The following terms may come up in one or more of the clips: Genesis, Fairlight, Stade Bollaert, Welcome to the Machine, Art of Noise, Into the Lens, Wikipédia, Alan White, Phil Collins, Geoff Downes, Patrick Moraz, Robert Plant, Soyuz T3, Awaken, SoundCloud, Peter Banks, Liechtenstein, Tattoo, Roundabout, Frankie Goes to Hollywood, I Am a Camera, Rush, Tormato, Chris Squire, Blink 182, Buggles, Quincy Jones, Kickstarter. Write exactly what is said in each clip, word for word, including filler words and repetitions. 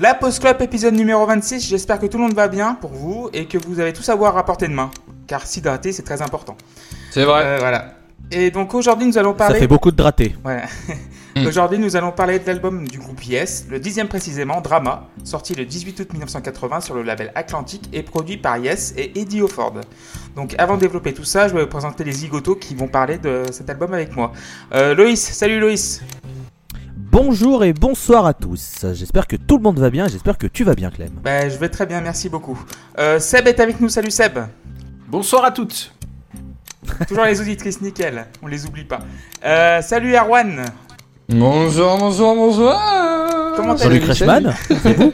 La Pause Club, épisode numéro vingt-six, j'espère que tout le monde va bien pour vous et que vous avez tout savoir à portée de main, car s'hydrater c'est très important. C'est vrai. Euh, voilà. Et donc aujourd'hui nous allons parler... Ça fait beaucoup de drater. Ouais. Mmh. Aujourd'hui nous allons parler de l'album du groupe Yes, le dixième précisément, Drama, sorti le dix-huit août mille neuf cent quatre-vingts sur le label Atlantique et produit par Yes et Eddy Offord. Donc avant de développer tout ça, je vais vous présenter les zigotos qui vont parler de cet album avec moi. Euh, Loïs, salut Loïs. Bonjour et bonsoir à tous, j'espère que tout le monde va bien, j'espère que tu vas bien Clem. Bah, je vais très bien, merci beaucoup. Euh, Seb est avec nous, salut Seb. Bonsoir à toutes. Toujours les auditrices, nickel, on les oublie pas. Euh, salut Erwan. Bonjour, bonjour, bonsoir. Comment t'as Salut Crashman. C'est vous.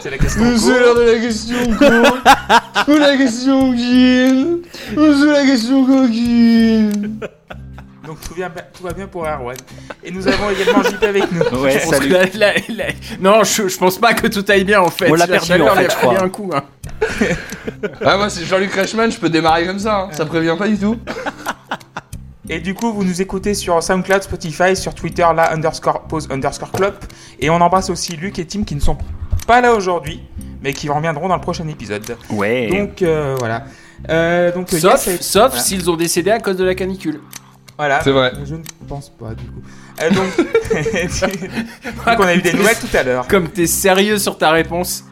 C'est la question courte. C'est l'heure de la question courte. Ou la question coquine. Ou c'est la question coquine. Donc tout, bien, tout va bien pour Erwan. Et nous avons également J P avec nous. Ouais, salut. La, la, la... Non, je, je pense pas que tout aille bien en fait. On l'a perdu en fait, je crois. Un coup, hein. Ah, moi c'est Jean-Luc Reichmann, je peux démarrer comme ça, hein. Ça prévient pas du tout. Et du coup, vous nous écoutez sur SoundCloud, Spotify, sur Twitter, la underscore pause underscore club. Et on embrasse aussi Luc et Tim qui ne sont pas là aujourd'hui, mais qui reviendront dans le prochain épisode. Ouais. Donc euh, voilà. Euh, donc, sauf yes, ça... sauf voilà. S'ils ont décédé à cause de la canicule. Voilà, c'est vrai. Je ne pense pas du coup. Euh, donc, donc, on a eu des nouvelles tout à l'heure. Comme t'es sérieux sur ta réponse.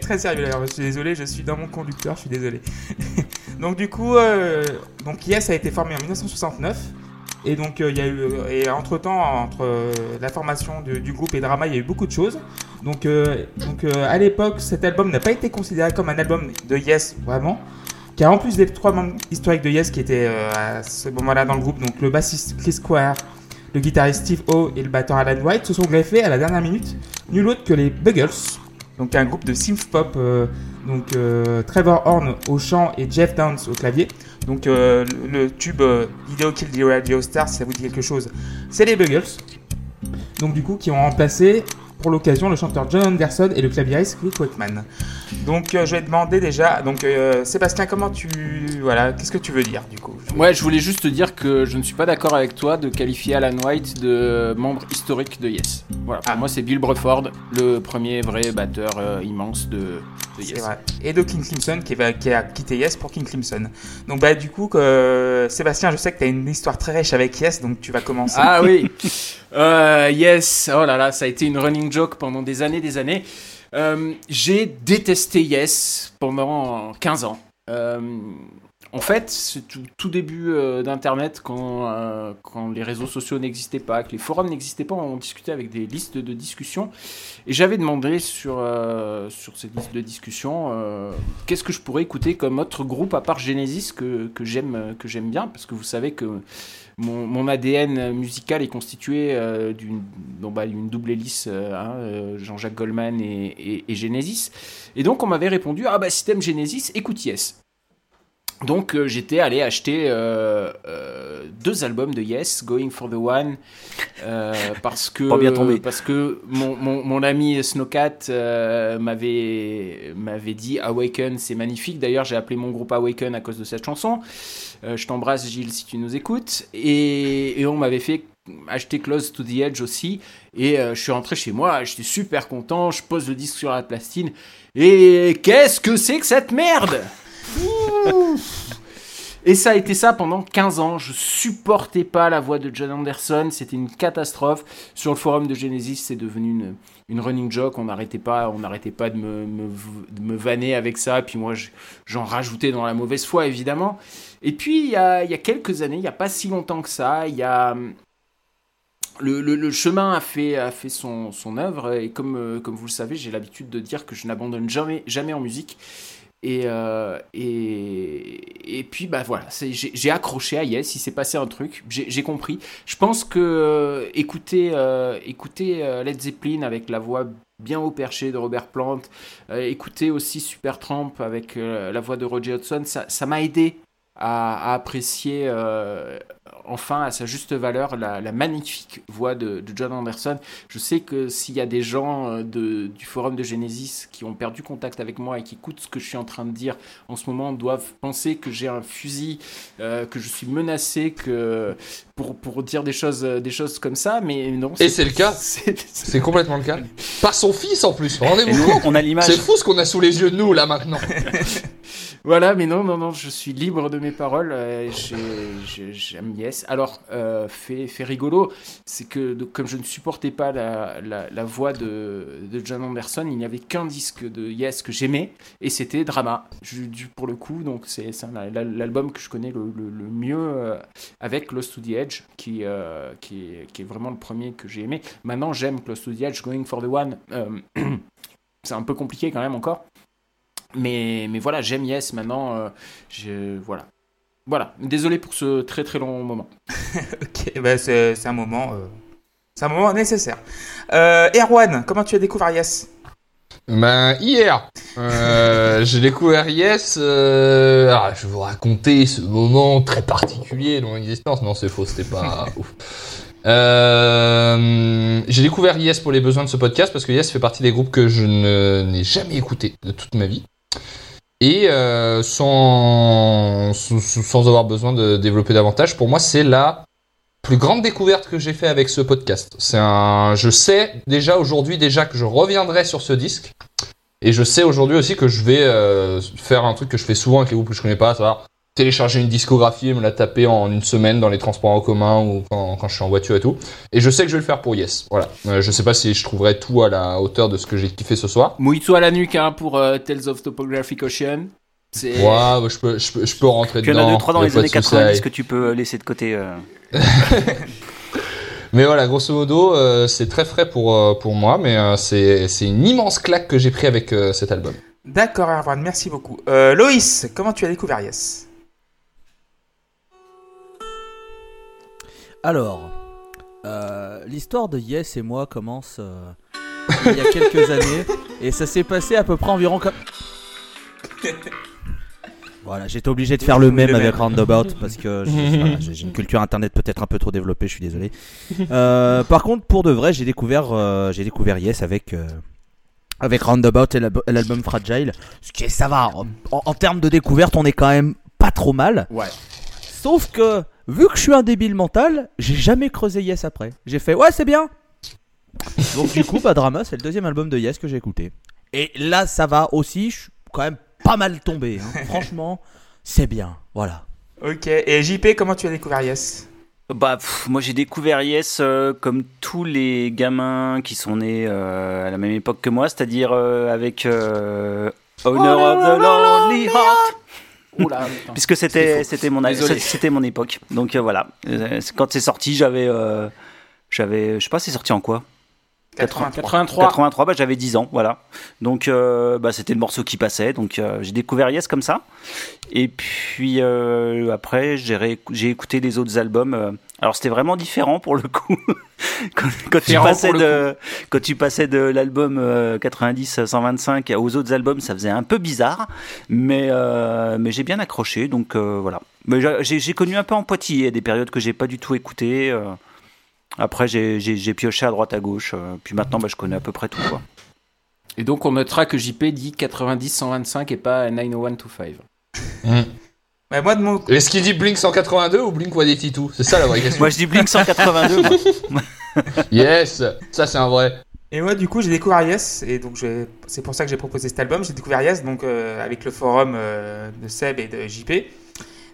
Très sérieux d'ailleurs, je suis désolé, je suis dans mon conducteur, je suis désolé. Donc du coup, euh, donc Yes a été formé en dix-neuf cent soixante-neuf. Et donc il euh, y a eu, et entre temps, entre euh, la formation de, du groupe et Drama, il y a eu beaucoup de choses. Donc, euh, donc euh, à l'époque, cet album n'a pas été considéré comme un album de Yes vraiment. Car en plus des trois membres historiques de Yes qui étaient euh, à ce moment-là dans le groupe, donc le bassiste Chris Squire, le guitariste Steve Howe et le batteur Alan White se sont greffés à la dernière minute, nul autre que les Buggles, donc un groupe de synth pop, euh, donc euh, Trevor Horn au chant et Geoff Downes au clavier. Donc euh, le, le tube euh, Video Killed the Radio Star, si ça vous dit quelque chose, c'est les Buggles. Donc du coup qui ont remplacé pour l'occasion le chanteur Jon Anderson et le claviériste Cliff Wakeman. Donc euh, je vais demander déjà, donc euh, Sébastien, comment tu, voilà, qu'est-ce que tu veux dire du coup? Ouais, je voulais juste te dire que je ne suis pas d'accord avec toi de qualifier Alan White de membre historique de Yes. Voilà, pour ah. moi c'est Bill Bruford, le premier vrai batteur euh, immense de, de Yes. C'est vrai. Et de King Crimson qui, va, qui a quitté Yes pour King Crimson. Donc bah du coup, euh, Sébastien, je sais que tu as une histoire très riche avec Yes, donc tu vas commencer. Ah oui. Euh, yes, oh là là, ça a été une running joke pendant des années, des années. Euh, j'ai détesté Yes pendant quinze ans. Euh, en fait, c'est tout, tout début euh, d'Internet, quand, euh, quand les réseaux sociaux n'existaient pas, que les forums n'existaient pas, on discutait avec des listes de discussion. Et j'avais demandé sur, euh, sur cette liste de discussion, euh, qu'est-ce que je pourrais écouter comme autre groupe à part Genesis que, que, j'aime, que j'aime bien, parce que vous savez que... Mon, mon A D N musical est constitué euh, d'une, bon, bah, d'une double hélice, euh, hein, euh, Jean-Jacques Goldman et, et, et Genesis. Et donc, on m'avait répondu « Ah bah, si t'aimes Genesis, écoute Yes ». Donc, euh, j'étais allé acheter euh, euh, deux albums de Yes, Going for the One, euh, parce que, pas bien tombé. Parce que mon, mon, mon ami Snowcat euh, m'avait, m'avait dit « Awaken, c'est magnifique ». D'ailleurs, j'ai appelé mon groupe « Awaken » à cause de cette chanson. Euh, je t'embrasse, Gilles, si tu nous écoutes. Et, et on m'avait fait acheter Close to the Edge aussi. Et euh, je suis rentré chez moi, j'étais super content, je pose le disque sur la plastine. Et qu'est-ce que c'est que cette merde ? Et ça a été ça pendant quinze ans. Je supportais pas la voix de Jon Anderson, c'était une catastrophe. Sur le forum de Genesis, c'est devenu une, une running joke. On n'arrêtait pas, on n'arrêtait pas de me, me, de me vanner avec ça. Puis moi, je, j'en rajoutais dans la mauvaise foi, évidemment. Et puis, il y a, il y a quelques années, il n'y a pas si longtemps que ça, il y a... Le, le, le chemin a fait, a fait son, son œuvre. Et comme, euh, comme vous le savez, j'ai l'habitude de dire que je n'abandonne jamais, jamais en musique. Et, euh, et, et puis, bah voilà, c'est, j'ai, j'ai accroché à Yes, il s'est passé un truc, j'ai, j'ai compris. Je pense que euh, écouter, euh, écouter euh, Led Zeppelin avec la voix bien haut perché de Robert Plant, euh, écouter aussi Supertramp avec euh, la voix de Roger Hodgson, ça, ça m'a aidé à, à apprécier euh, enfin à sa juste valeur la, la magnifique voix de, de Jon Anderson. Je sais que s'il y a des gens de, du forum de Genesis qui ont perdu contact avec moi et qui écoutent ce que je suis en train de dire en ce moment doivent penser que j'ai un fusil, euh, que je suis menacé, que pour, pour dire des choses, des choses comme ça, mais non. C'est, et c'est le cas, c'est, c'est... c'est complètement le cas. Par son fils en plus, rendez-vous compte. On a l'image. C'est fou ce qu'on a sous les yeux de nous là maintenant. Voilà, mais non, non, non, je suis libre de mes paroles, euh, j'ai, j'ai, j'aime Yes. Alors, euh, fait, fait rigolo, c'est que donc, comme je ne supportais pas la, la, la voix de, de Jon Anderson, il n'y avait qu'un disque de Yes que j'aimais, et c'était Drama, je, du, pour le coup, donc c'est, c'est un, l'album que je connais le, le, le mieux euh, avec Close to the Edge, qui, euh, qui, est, qui est vraiment le premier que j'ai aimé. Maintenant, j'aime Close to the Edge, Going for the One, euh, c'est un peu compliqué quand même encore. Mais, mais voilà, j'aime Yes maintenant. Euh, je, voilà. Voilà. Désolé pour ce très très long moment. Ok, bah c'est, c'est un moment. Euh, c'est un moment nécessaire. Euh, Erwan, comment tu as découvert Yes ? Ben, hier euh, j'ai découvert Yes. Euh, alors, je vais vous raconter ce moment très particulier de mon existence. Non, c'est faux, c'était pas ouf. Euh, j'ai découvert Yes pour les besoins de ce podcast parce que Yes fait partie des groupes que je ne, n'ai jamais écouté de toute ma vie. Et euh, sans, sans avoir besoin de développer davantage, pour moi, c'est la plus grande découverte que j'ai fait avec ce podcast. C'est un, je sais déjà aujourd'hui déjà que je reviendrai sur ce disque. Et je sais aujourd'hui aussi que je vais euh, faire un truc que je fais souvent avec les groupes que je connais pas, ça va télécharger une discographie et me la taper en une semaine dans les transports en commun ou quand, quand je suis en voiture et tout. Et je sais que je vais le faire pour Yes. Voilà. Euh, je sais pas si je trouverai tout à la hauteur de ce que j'ai kiffé ce soir. Mouille-toi la nuque hein, pour euh, Tales of Topographic Ocean. C'est... Ouais, je peux, je peux, je peux rentrer dedans. Il y en a deux, trois dans les années quatre-vingt-dix que tu peux laisser de côté. Euh... Mais voilà, grosso modo, euh, c'est très frais pour, euh, pour moi, mais euh, c'est, c'est une immense claque que j'ai pris avec euh, cet album. D'accord, Erwan, merci beaucoup. Euh, Loïs, comment tu as découvert Yes ? Alors, euh, l'histoire de Yes et moi commence euh, il y a quelques années et ça s'est passé à peu près environ comme... Voilà, j'étais obligé de faire le même avec Roundabout parce que j'ai, voilà, j'ai une culture internet peut-être un peu trop développée, je suis désolé. Euh, par contre, pour de vrai, j'ai découvert, euh, j'ai découvert Yes avec... Euh, avec Roundabout et l'album Fragile. Ce qui est, ça va, en, en termes de découverte, on est quand même pas trop mal. Ouais. Sauf que... Vu que je suis un débile mental, j'ai jamais creusé Yes après. J'ai fait, ouais, c'est bien. Donc du coup, bah, Drama, c'est le deuxième album de Yes que j'ai écouté. Et là, ça va aussi, je suis quand même pas mal tombé. Hein. Franchement, c'est bien, voilà. Ok, et J P, comment tu as découvert Yes ? Bah, pff, moi, j'ai découvert Yes euh, comme tous les gamins qui sont nés euh, à la même époque que moi, c'est-à-dire euh, avec euh, Honor oh, of the Lonely Heart. Oula, puisque c'était c'était mon Désolé. c'était mon époque donc euh, voilà euh, quand c'est sorti j'avais euh, j'avais je sais pas c'est sorti en quoi quatre-vingt-trois bah j'avais dix ans voilà donc euh, bah c'était le morceau qui passait donc euh, j'ai découvert Yes comme ça et puis euh, après j'ai ré- j'ai écouté les autres albums euh, alors c'était vraiment différent pour le coup quand, quand tu passais de quand tu passais de l'album euh, quatre-vingt-dix cent vingt-cinq aux autres albums ça faisait un peu bizarre mais euh, mais j'ai bien accroché donc euh, voilà mais j'ai j'ai connu un peu en pointillé des périodes que j'ai pas du tout écoutées euh, Après, j'ai, j'ai, j'ai pioché à droite à gauche, euh, puis maintenant, bah, je connais à peu près tout. Quoi. Et donc, on notera que J P dit quatre-vingt-dix cent vingt-cinq et pas neuf zéro un deux cinq. Mmh. Mais moi, de mon... Est-ce qu'il dit Blink cent quatre-vingt-deux ou Blink cent quatre-vingt-deux ? C'est ça la vraie question. Moi, je dis Blink cent quatre-vingt-deux. Yes, ça c'est un vrai. Et moi, du coup, j'ai découvert Yes, et donc je... c'est pour ça que j'ai proposé cet album. J'ai découvert Yes donc, euh, avec le forum euh, de Seb et de J P.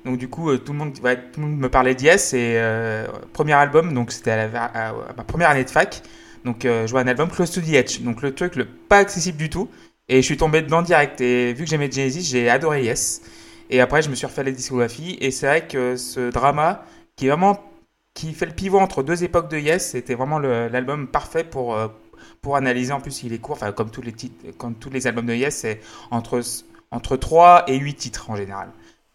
Donc du coup, euh, tout, le monde, ouais, tout le monde me parlait d'Yes et euh, premier album, donc c'était à, la, à, à ma première année de fac, donc euh, je vois un album Close to the Edge, donc le truc le pas accessible du tout, et je suis tombé dedans direct, et vu que j'aimais Genesis, j'ai adoré Yes, et après je me suis refait la discographie, et c'est vrai que ce Drama, qui est vraiment, qui fait le pivot entre deux époques de Yes, c'était vraiment le, l'album parfait pour, euh, pour analyser, en plus il est court, enfin comme tous les titres, comme tous les albums de Yes, c'est entre, entre trois et huit titres en général.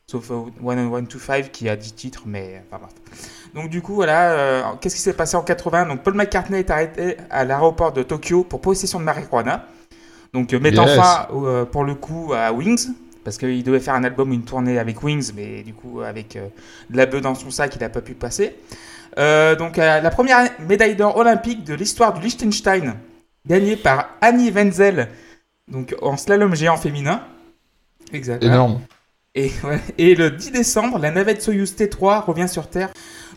Sauf cent quatre-vingt-deux qui a dix titres, mais enfin bref. Donc du coup, voilà, euh, qu'est-ce qui s'est passé en quatre-vingt ? Donc Paul McCartney est arrêté à l'aéroport de Tokyo pour possession de marijuana. Donc euh, mettant yes. fin, euh, pour le coup, à Wings, parce qu'il devait faire un album ou une tournée avec Wings, mais du coup avec euh, de la bœuf dans son sac, il n'a pas pu passer. Euh, donc euh, la première médaille d'or olympique de l'histoire du Liechtenstein, gagnée par Annie Wenzel, donc en slalom géant féminin. Exact. Énorme. Et, ouais, et le dix décembre, la navette Soyuz T trois revient sur Terre.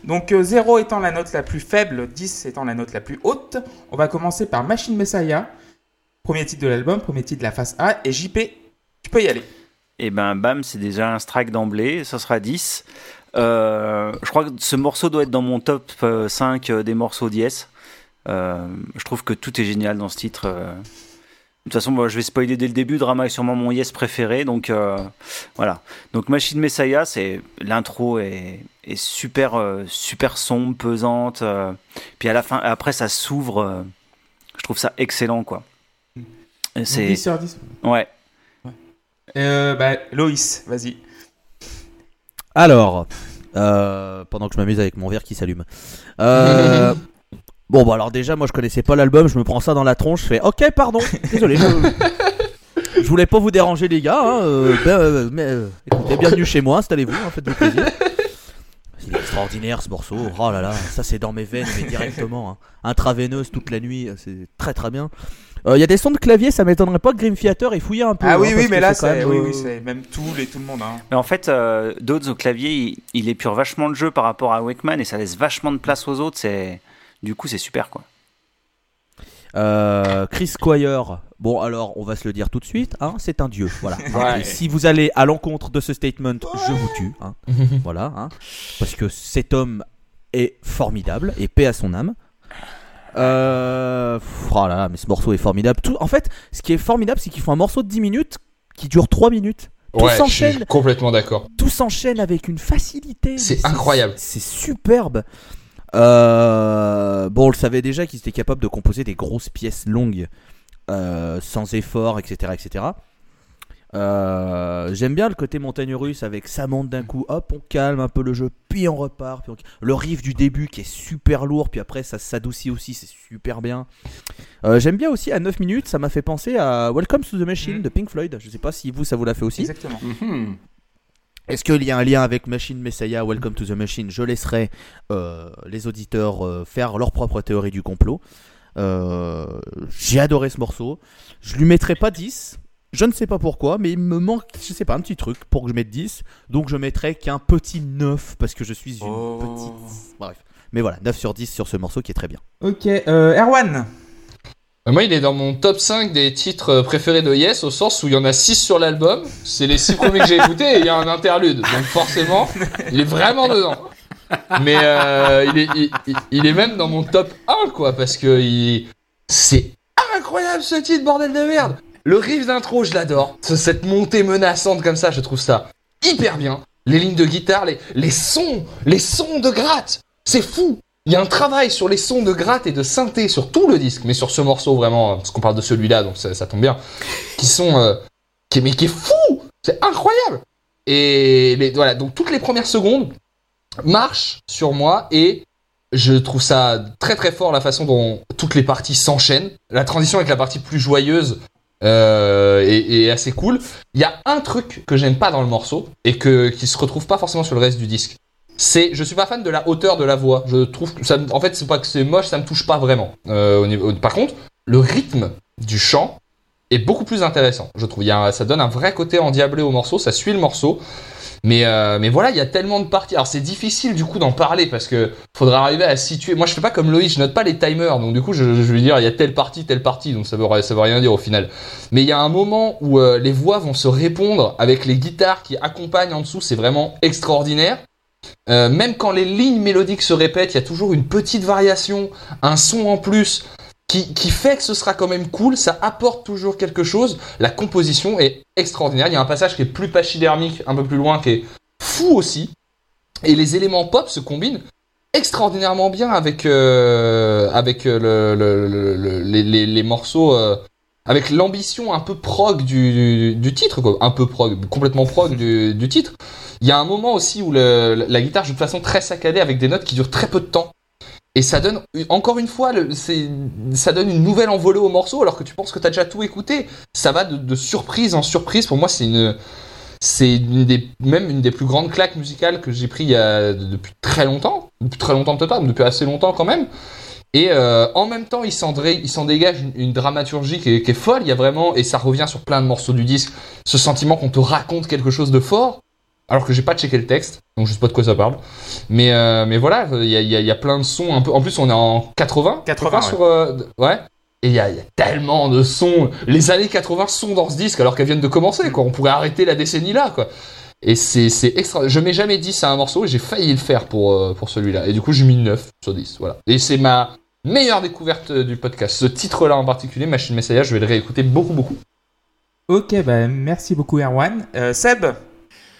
Donc euh, zéro étant la note la plus faible, dix étant la note la plus haute. On va commencer par Machine Messiah, premier titre de l'album, premier titre de la face A. Et J P, tu peux y aller. Et ben bam, c'est déjà un strike d'emblée, ça sera dix. Euh, je crois que ce morceau doit être dans mon top cinq des morceaux d'Yes. Euh, je trouve que tout est génial dans ce titre. Euh... De toute façon, bon, je vais spoiler dès le début. Drama est sûrement mon Yes préféré. Donc, euh, voilà. Donc, Machine Messiah, c'est, l'intro est, est super, euh, super sombre, pesante. Euh, puis à la fin, après, ça s'ouvre. Euh, je trouve ça excellent, quoi. Et c'est... dix sur dix. Ouais. ouais. Euh, bah, Loïs, vas-y. Alors, euh, pendant que je m'amuse avec mon verre qui s'allume. Euh. Bon bah alors déjà moi je connaissais pas l'album, je me prends ça dans la tronche, je fais ok pardon, désolé, je, je voulais pas vous déranger les gars, hein, euh, ben, euh, mais euh, écoutez, bienvenue chez moi, installez-vous, hein, faites-vous plaisir. Il est extraordinaire ce morceau, oh là là, ça c'est dans mes veines mais directement, hein. Intraveineuse toute la nuit, c'est très très bien. Il euh, y a des sons de clavier, ça m'étonnerait pas que Dream Theater ait fouillé un peu. Ah oui, hein, oui, mais là, c'est, même, oui, euh... oui, c'est même Tool et tout le monde. Hein. Mais en fait, euh, Dodds au clavier, il, il épure vachement le jeu par rapport à Wakeman et ça laisse vachement de place aux autres, c'est... Du coup, c'est super, quoi. Euh, Chris Squire, bon alors, on va se le dire tout de suite, hein, c'est un dieu, voilà. Ouais. Et si vous allez à l'encontre de ce statement, je vous tue, hein. Voilà, hein, parce que cet homme est formidable et paix à son âme. Euh, oh là là, mais ce morceau est formidable. Tout, en fait, ce qui est formidable, c'est qu'ils font un morceau de dix minutes qui dure trois minutes. Tout ouais, s'enchaîne. Je suis complètement d'accord. Tout s'enchaîne avec une facilité. C'est, c'est incroyable. C'est, c'est superbe. Euh, bon, on le savait déjà qu'ils étaient capables de composer des grosses pièces longues euh, sans effort, et cetera, et cetera. Euh, j'aime bien le côté montagne russe avec ça monte d'un coup, hop, on calme un peu le jeu, puis on repart. Puis on... Le riff du début qui est super lourd, puis après ça s'adoucit aussi, c'est super bien. Euh, j'aime bien aussi à neuf minutes, ça m'a fait penser à Welcome to the Machine mmh. de Pink Floyd. Je sais pas si vous ça vous l'a fait aussi. Exactement. Mmh. Est-ce qu'il y a un lien avec Machine Messiah, Welcome to the Machine ? Je laisserai euh, les auditeurs euh, faire leur propre théorie du complot. Euh, j'ai adoré ce morceau. Je lui mettrai pas dix. Je ne sais pas pourquoi, mais il me manque, je sais pas, un petit truc pour que je mette dix. Donc je mettrai qu'un petit neuf parce que je suis une oh. petite... Bref. Mais voilà, neuf sur dix sur ce morceau qui est très bien. Ok, euh, Erwan ? Moi, il est dans mon top cinq des titres préférés de Yes, au sens où il y en a six sur l'album. C'est les six premiers que j'ai écoutés et il y a un interlude. Donc forcément, il est vraiment dedans. Mais euh, il, est, il, il est même dans mon top un, quoi, parce que il... c'est incroyable ce titre, bordel de merde. Le riff d'intro, je l'adore. Cette montée menaçante comme ça, je trouve ça hyper bien. Les lignes de guitare, les, les sons, les sons de gratte, c'est fou. Il y a un travail sur les sons de gratte et de synthé sur tout le disque, mais sur ce morceau vraiment, parce qu'on parle de celui-là, donc ça, ça tombe bien, qui sont, euh, qui, mais qui est fou, c'est incroyable. Et les, voilà, donc toutes les premières secondes marchent sur moi et je trouve ça très très fort la façon dont toutes les parties s'enchaînent. La transition avec la partie plus joyeuse euh, est, est assez cool. Il y a un truc que j'aime pas dans le morceau et que qui se retrouve pas forcément sur le reste du disque. C'est, je suis pas fan de la hauteur de la voix. Je trouve que ça, en fait, c'est pas que c'est moche, ça me touche pas vraiment. Euh, au niveau, par contre, le rythme du chant est beaucoup plus intéressant, je trouve. Il y a, ça donne un vrai côté endiablé au morceau, ça suit le morceau. Mais, euh, mais voilà, il y a tellement de parties. Alors c'est difficile du coup d'en parler parce que faudra arriver à situer. Moi, je fais pas comme Loïc, je note pas les timers, donc du coup, je, je vais dire il y a telle partie, telle partie, donc ça veut, ça veut rien dire au final. Mais il y a un moment où euh, les voix vont se répondre avec les guitares qui accompagnent en dessous, c'est vraiment extraordinaire. Euh, même quand les lignes mélodiques se répètent, il y a toujours une petite variation, un son en plus qui, qui fait que ce sera quand même cool, ça apporte toujours quelque chose. La composition est extraordinaire, il y a un passage qui est plus pachydermique un peu plus loin qui est fou aussi, et les éléments pop se combinent extraordinairement bien avec, euh, avec le, le, le, le, les, les morceaux, euh, avec l'ambition un peu prog du, du, du titre quoi, un peu prog, complètement prog du, du titre. Il y a un moment aussi où le, la guitare joue de façon très saccadée avec des notes qui durent très peu de temps. Et ça donne, encore une fois, le, c'est, ça donne une nouvelle envolée au morceau alors que tu penses que t'as déjà tout écouté. Ça va de, de surprise en surprise. Pour moi, c'est une, C'est une des, même une des plus grandes claques musicales que j'ai pris il y a, depuis très longtemps. Depuis très longtemps peut-être pas, mais depuis assez longtemps quand même. Et euh, en même temps, il s'en, dré, il s'en dégage une, une dramaturgie qui est, qui est folle. Il y a vraiment, et ça revient sur plein de morceaux du disque, ce sentiment qu'on te raconte quelque chose de fort. Alors que j'ai pas checké le texte, donc je sais pas de quoi ça parle. Mais, euh, mais voilà, il y a, y, a, y a plein de sons un peu. En plus, on est en quatre-vingts, quatre-vingts, quatre-vingts ouais. Sur, euh, ouais. Et il y a, y a tellement de sons. Les années quatre-vingts sont dans ce disque alors qu'elles viennent de commencer, quoi. On pourrait arrêter la décennie là, quoi. Et c'est, c'est extra. Je m'ai jamais dit ça à un morceau et j'ai failli le faire pour, euh, pour celui-là. Et du coup, j'ai mis neuf sur dix, voilà. Et c'est ma meilleure découverte du podcast. Ce titre-là en particulier, Machine Messiah, je vais le réécouter beaucoup, beaucoup. Ok, bah merci beaucoup, Erwan. Euh, Seb?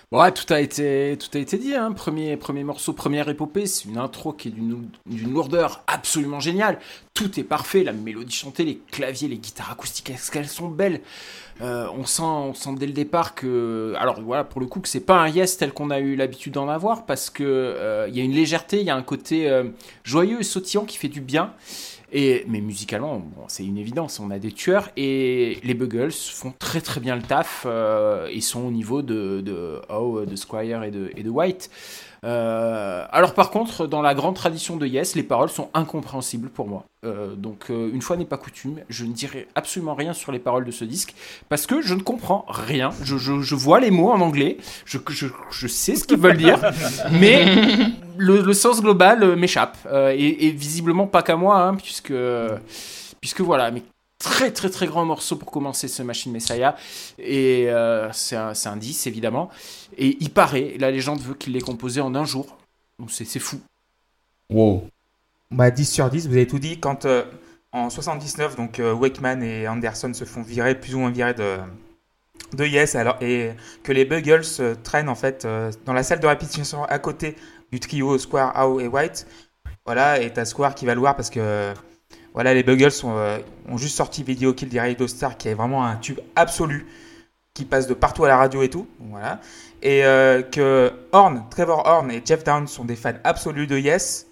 Ouais, tout a été, tout a été dit, hein. Premier, premier morceau, première épopée, c'est une intro qui est d'une, d'une lourdeur absolument géniale. Tout est parfait, la mélodie chantée, les claviers, les guitares acoustiques, est-ce qu'elles sont belles? Euh, on sent, on sent dès le départ que, alors voilà, pour le coup, que c'est pas un Yes tel qu'on a eu l'habitude d'en avoir, parce que euh, y a une légèreté, il y a un côté euh, joyeux et sautillant qui fait du bien. Et, mais musicalement, bon, c'est une évidence, on a des tueurs et les Buggles font très très bien le taf. Euh, ils sont au niveau de, de Howe, de Squire et de, et de White. Euh, alors par contre, dans la grande tradition de Yes, les paroles sont incompréhensibles pour moi. Euh, donc euh, une fois n'est pas coutume, je ne dirai absolument rien sur les paroles de ce disque parce que je ne comprends rien. Je, je, je vois les mots en anglais, je, je, je sais ce qu'ils veulent dire, mais le, le sens global m'échappe euh, et, et visiblement pas qu'à moi, hein, puisque puisque voilà. Mais très très très grand morceau pour commencer ce Machine Messiah et euh, c'est, un, c'est un dix évidemment et il paraît, la légende veut qu'il l'ait composé en un jour, donc c'est, c'est fou. Wow. Bah dix sur dix, vous avez tout dit. Quand euh, en soixante-dix-neuf donc euh, Wakeman et Anderson se font virer, plus ou moins virer de, de Yes alors, et que les Buggles euh, traînent en fait euh, dans la salle de répétition à côté du trio Squire, Howe et White, voilà, et t'as Squire qui va le voir parce que voilà, les Buggles ont, euh, ont juste sorti Video Killed the Radio Star, qui est vraiment un tube absolu, qui passe de partout à la radio et tout. Voilà. Et euh, que Horn, Trevor Horn et Geoff Downes sont des fans absolus de Yes,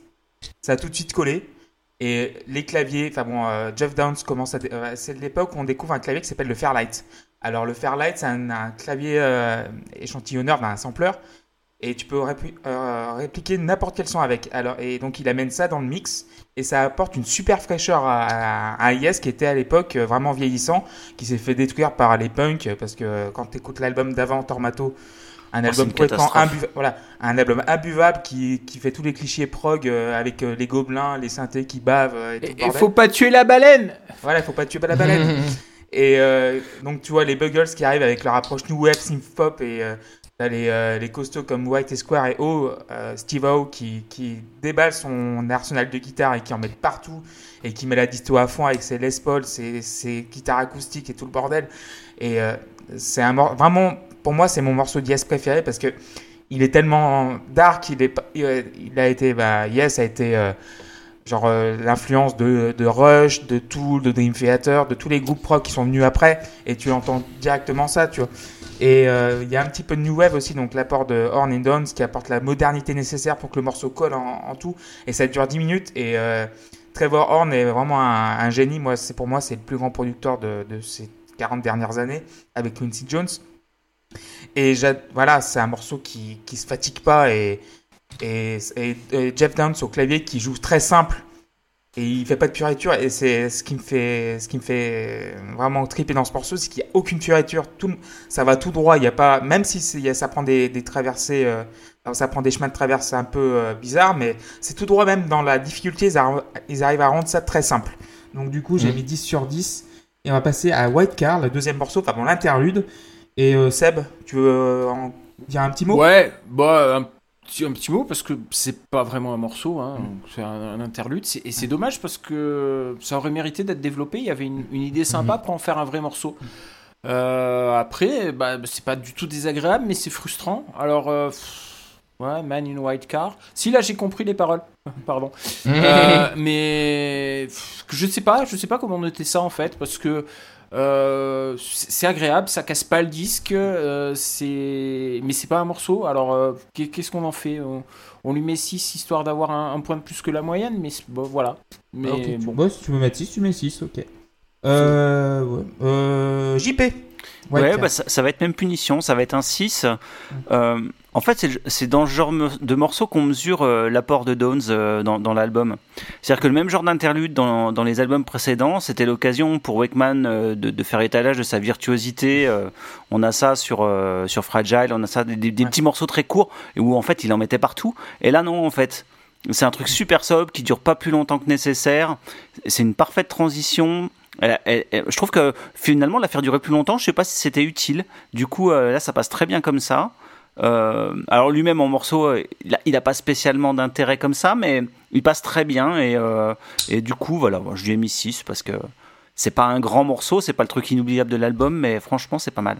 ça a tout de suite collé. Et les claviers, enfin bon, euh, Geoff Downes commence à. Euh, c'est de l'époque où on découvre un clavier qui s'appelle le Fairlight. Alors le Fairlight, c'est un, un clavier euh, échantillonneur, ben, un sampler, et tu peux répu- euh, répliquer n'importe quel son avec. Alors, et donc il amène ça dans le mix. Et ça apporte une super fraîcheur à, à, à Yes qui était à l'époque vraiment vieillissant, qui s'est fait détruire par les punks parce que quand tu écoutes l'album d'avant, Tormato, un oh, album complètement imbuvable, voilà, un album imbuvable qui qui fait tous les clichés prog avec les gobelins, les synthés qui bavent. Et il faut pas tuer la baleine. Voilà, il faut pas tuer la baleine. Et euh, donc tu vois les Buggles qui arrivent avec leur approche new wave, synth pop et euh, t'as les, euh, les costauds comme White et Square et O, euh, Steve Howe qui, qui déballe son arsenal de guitares et qui en met partout et qui met la disto à fond avec ses Les Paul, ses, ses guitares acoustiques et tout le bordel. Et euh, c'est un mor- vraiment, pour moi, c'est mon morceau de Yes préféré parce que il est tellement dark, il, est, il a été, bah, Yes a été euh, genre euh, l'influence de, de Rush, de Tool, de Dream Theater, de tous les groupes rock qui sont venus après et tu entends directement ça, tu vois. Et il euh, y a un petit peu de new wave aussi, donc l'apport de Horn et Downes qui apporte la modernité nécessaire pour que le morceau colle en, en tout. Et ça dure dix minutes. Et euh, Trevor Horn est vraiment un, un génie. Moi, c'est, pour moi, c'est le plus grand producteur de, de ces quarante dernières années avec Quincy Jones. Et j'a... voilà, c'est un morceau qui qui se fatigue pas. Et, et, et, et Geoff Downes au clavier qui joue très simple. Et il fait pas de fioritures et c'est ce qui me fait, ce qui me fait vraiment triper dans ce morceau, c'est qu'il y a aucune fioriture, tout, ça va tout droit, il y a pas, même si c'est, ça prend des, des traversées, euh, ça prend des chemins de traverse un peu euh, bizarres, mais c'est tout droit même dans la difficulté, ils, a, ils arrivent à rendre ça très simple. Donc du coup, j'ai mmh. mis dix sur dix et on va passer à White Car, le deuxième morceau, enfin bon, l'interlude. Et euh, Seb, tu veux en dire un petit mot? Ouais, bah. Un... Un petit mot, parce que c'est pas vraiment un morceau, hein. C'est un, un interlude, c'est, et c'est dommage parce que ça aurait mérité d'être développé. Il y avait une, une idée sympa pour en faire un vrai morceau. Euh, après, bah, c'est pas du tout désagréable, mais c'est frustrant. Alors, euh, pff, ouais, Man in White Car. Si, là, j'ai compris les paroles, pardon. Euh, mais pff, je sais pas, je sais pas comment noter ça en fait, parce que. Euh, c'est agréable, ça casse pas le disque, euh, c'est... mais c'est pas un morceau. Alors euh, qu'est-ce qu'on en fait? on, on lui met six histoire d'avoir un, un point de plus que la moyenne, mais bon, voilà. Mais okay, bon. Tu, bon, si tu veux mettre six, tu mets six, ok. Euh, ouais. euh, J P. Ouais, ouais bah, ça, ça va être même punition, ça va être un six. Mmh. Euh, en fait, c'est, c'est dans ce genre de morceaux qu'on mesure euh, l'apport de Downes euh, dans, dans l'album. C'est-à-dire que le même genre d'interlude dans, dans les albums précédents, c'était l'occasion pour Wakeman euh, de, de faire étalage de sa virtuosité. Euh, on a ça sur, euh, sur Fragile, on a ça, des, des ouais. petits morceaux très courts, où en fait, il en mettait partout. Et là, non, en fait... C'est un truc super sobre qui dure pas plus longtemps que nécessaire. C'est une parfaite transition. Elle, elle, elle, je trouve que finalement la faire durer plus longtemps, je sais pas si c'était utile. Du coup euh, là ça passe très bien comme ça. Euh, alors lui-même en morceau, euh, il, a, il a pas spécialement d'intérêt comme ça, mais il passe très bien et euh, et du coup voilà, moi, je lui ai mis six parce que c'est pas un grand morceau, c'est pas le truc inoubliable de l'album, mais franchement c'est pas mal.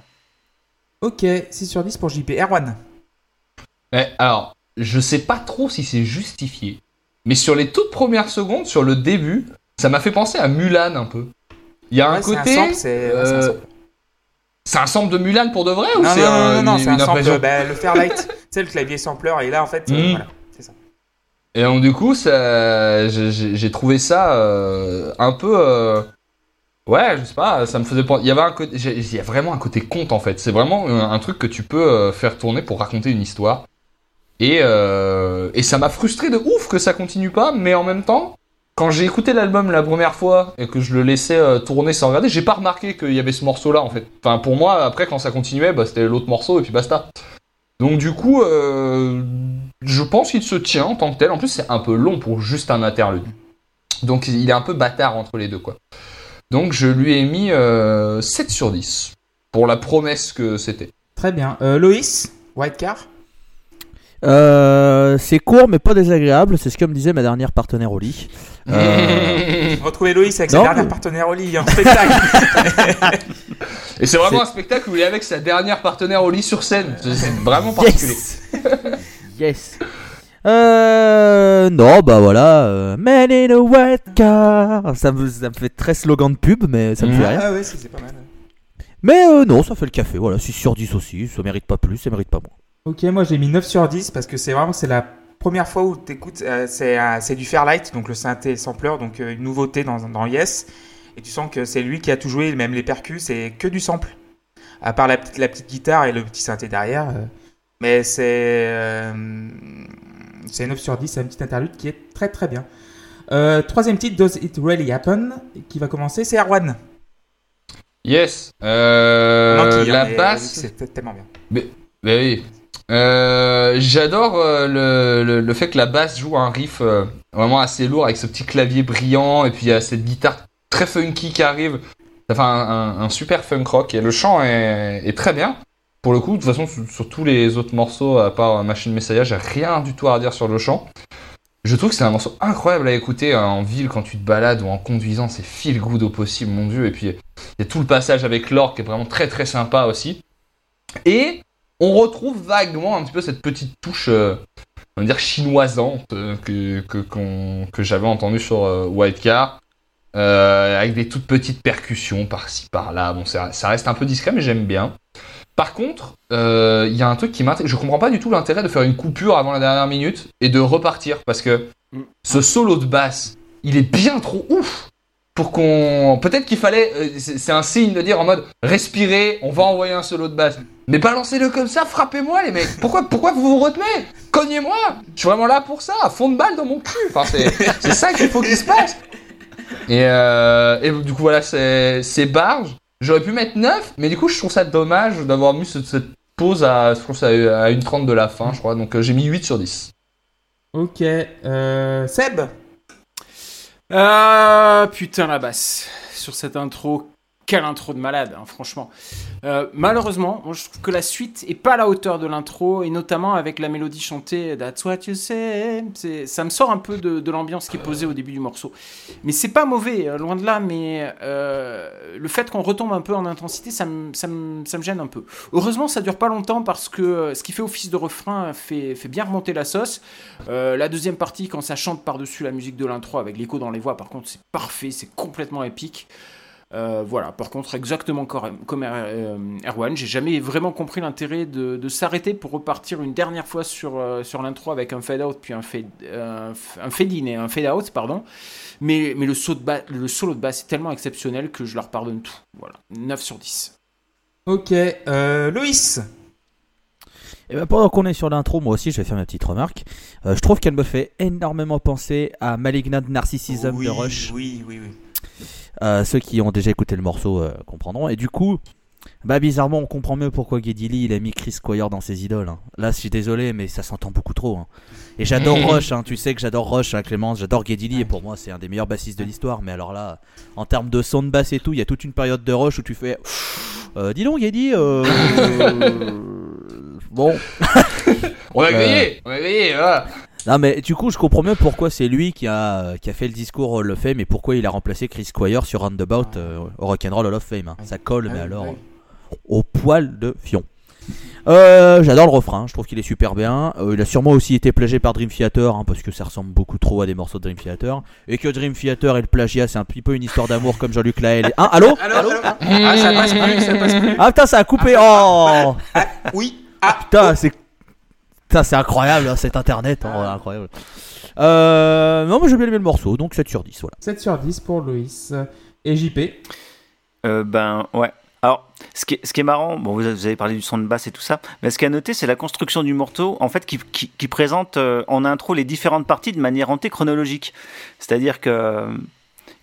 Ok, six sur dix pour J P. Erwan. Eh, alors. Je sais pas trop si c'est justifié, mais sur les toutes premières secondes, sur le début, ça m'a fait penser à Mulan un peu. Il y a ouais, un c'est côté. Un sample, c'est... Euh... Ouais, c'est, un sample. c'est un sample de Mulan pour de vrai ou non, c'est non, un, non, non, non, une, c'est un sample. De, bah, le Fairlight, tu sais, le clavier sampleur, et là en fait, mm. euh, voilà, c'est ça. Et donc du coup, ça, j'ai, j'ai trouvé ça euh, un peu. Euh... Ouais, je sais pas, ça me faisait penser. Il y avait un côté, il y a vraiment un côté conte en fait. C'est vraiment un, un truc que tu peux faire tourner pour raconter une histoire. Et, euh, et ça m'a frustré de ouf que ça continue pas, mais en même temps, quand j'ai écouté l'album la première fois et que je le laissais euh, tourner sans regarder, j'ai pas remarqué qu'il y avait ce morceau-là en fait. Enfin, pour moi, après quand ça continuait, bah, c'était l'autre morceau et puis basta. Donc du coup, euh, je pense qu'il se tient en tant que tel. En plus, c'est un peu long pour juste un interlude. Donc il est un peu bâtard entre les deux quoi. Donc je lui ai mis euh, sept sur dix pour la promesse que c'était. Très bien. Euh, Loïs, White Car. Euh, c'est court mais pas désagréable, c'est ce que me disait ma dernière partenaire au lit. Euh... Retrouvez Loïs avec non, sa dernière mais... partenaire au lit en spectacle. Et c'est vraiment c'est... un spectacle où il est avec sa dernière partenaire au lit sur scène. C'est vraiment particulier. Yes. yes. Euh, non bah voilà, euh, Man in a White Car. Ça me, ça me fait très slogan de pub mais ça me mmh. fait rire. Ah ouais, c'est, c'est pas mal. Mais euh, non, ça fait le café. Voilà, six sur dix aussi, ça mérite pas plus, ça mérite pas moins. Ok, moi j'ai mis neuf sur dix parce que c'est vraiment c'est la première fois où t'écoutes, euh, c'est, euh, c'est du Fairlight, donc le synthé sampler, donc euh, une nouveauté dans, dans Yes, et tu sens que c'est lui qui a tout joué, même les percus, c'est que du sample, à part la, la petite guitare et le petit synthé derrière, euh, mais c'est, euh, c'est neuf sur dix, c'est un petit interlude qui est très très bien. Euh, troisième titre, Does It Really Happen, qui va commencer, c'est Erwan. Yes, euh, non, qui, la mais, basse... C'est tellement bien. Mais, mais oui. Euh, j'adore euh, le, le, le fait que la basse joue un riff euh, vraiment assez lourd avec ce petit clavier brillant et puis il y a cette guitare très funky qui arrive. Ça fait un, un, un super funk rock et le chant est, est très bien. Pour le coup, de toute façon, sur, sur tous les autres morceaux à part Machine Messiah, j'ai rien du tout à redire sur le chant. Je trouve que c'est un morceau incroyable à écouter hein, en ville quand tu te balades ou en conduisant, c'est feel good au possible, mon dieu. Et puis il y a tout le passage avec l'orgue qui est vraiment très très sympa aussi. Et on retrouve vaguement un petit peu cette petite touche, euh, on va dire chinoisante, euh, que, que, qu'on, que j'avais entendue sur euh, White Car, euh, avec des toutes petites percussions par-ci par-là. Bon, ça, ça reste un peu discret, mais j'aime bien. Par contre, il euh, y a un truc qui m'intéresse. Je comprends pas du tout l'intérêt de faire une coupure avant la dernière minute et de repartir, parce que ce solo de basse, il est bien trop ouf. Pour qu'on... Peut-être qu'il fallait... C'est un signe de dire en mode respirez, on va envoyer un solo de basse. Mais balancez-le comme ça, frappez-moi les mecs. Pourquoi, pourquoi vous vous retenez ? Cognez-moi. Je suis vraiment là pour ça, fond de balle dans mon cul. Enfin, c'est, c'est ça qu'il faut qu'il se passe. Et, euh, et du coup, voilà, c'est, c'est barge. J'aurais pu mettre neuf, mais du coup, je trouve ça dommage d'avoir mis cette, cette pause à, je trouve ça à une trente de la fin, je crois. Donc, j'ai mis huit sur dix. Ok. Euh, Seb ? Ah putain la basse sur cette intro, quelle intro de malade hein, franchement euh, malheureusement moi, je trouve que la suite est pas à la hauteur de l'intro et notamment avec la mélodie chantée That's What You Say, c'est, ça me sort un peu de, de l'ambiance qui est posée au début du morceau, mais c'est pas mauvais, loin de là, mais euh, le fait qu'on retombe un peu en intensité ça me ça me ça me gêne un peu. Heureusement ça dure pas longtemps parce que ce qui fait office de refrain fait, fait bien remonter la sauce. Euh, la deuxième partie quand ça chante par-dessus la musique de l'intro avec l'écho dans les voix, par contre c'est parfait, c'est complètement épique. Euh, voilà, par contre, exactement comme euh, Erwan, j'ai jamais vraiment compris l'intérêt de, de s'arrêter pour repartir une dernière fois sur, euh, sur l'intro avec un fade-out, puis un, fade, euh, un fade-in et un fade-out, pardon. Mais, mais le, saut de ba- le solo de basse est tellement exceptionnel que je leur pardonne tout. Voilà, neuf sur dix. Ok, euh, Loïs. Et ben pendant qu'on est sur l'intro, moi aussi je vais faire ma petite remarque. Euh, je trouve qu'elle me fait énormément penser à Malignant Narcissism oui, de Rush. Oui, oui, oui. Euh, ceux qui ont déjà écouté le morceau euh, comprendront. Et du coup, bah bizarrement, on comprend mieux pourquoi Geddy Lee il a mis Chris Squire dans ses idoles. Hein. Là, je suis désolé, mais ça s'entend beaucoup trop. Hein. Et j'adore Rush. Hein. Tu sais que j'adore Rush, hein, Clémence. J'adore Geddy Lee. Et pour moi, c'est un des meilleurs bassistes de l'histoire. Mais alors là, en termes de son de basse et tout, il y a toute une période de Rush où tu fais. Euh, dis donc, Geddy. Euh... Bon. On a gagné, on a gagné, voilà. Non mais du coup je comprends mieux pourquoi c'est lui qui a, qui a fait le discours Hall of Fame et pourquoi il a remplacé Chris Squire sur Roundabout euh, au Rock'n'Roll Hall of Fame. Hein. Ça colle mais alors euh, au poil de fion. Euh, j'adore le refrain, je trouve qu'il est super bien. Euh, il a sûrement aussi été plagié par Dream Theater hein, parce que ça ressemble beaucoup trop à des morceaux de Dream Theater et que Dream Theater et le plagiat c'est un petit peu une histoire d'amour comme Jean-Luc Lahaye. Ah allô, allô, allô, allô ah, ah ça passe plus, ça passe plus. Ah putain ça a coupé. Oh. Ah, oui. Ah, putain, oh. c'est... Putain, c'est incroyable, hein, cet internet. Hein, ah. Incroyable. Euh... Non, mais j'ai bien aimé le morceau, donc sept sur dix. Voilà. sept sur dix pour Loïs. Et J P euh, Ben, ouais. Alors, ce qui est, ce qui est marrant, bon, vous avez parlé du son de basse et tout ça, mais ce qu'il y a à noter, c'est la construction du morceau en fait, qui, qui, qui présente euh, en intro les différentes parties de manière antéchronologique. C'est-à-dire que. Euh,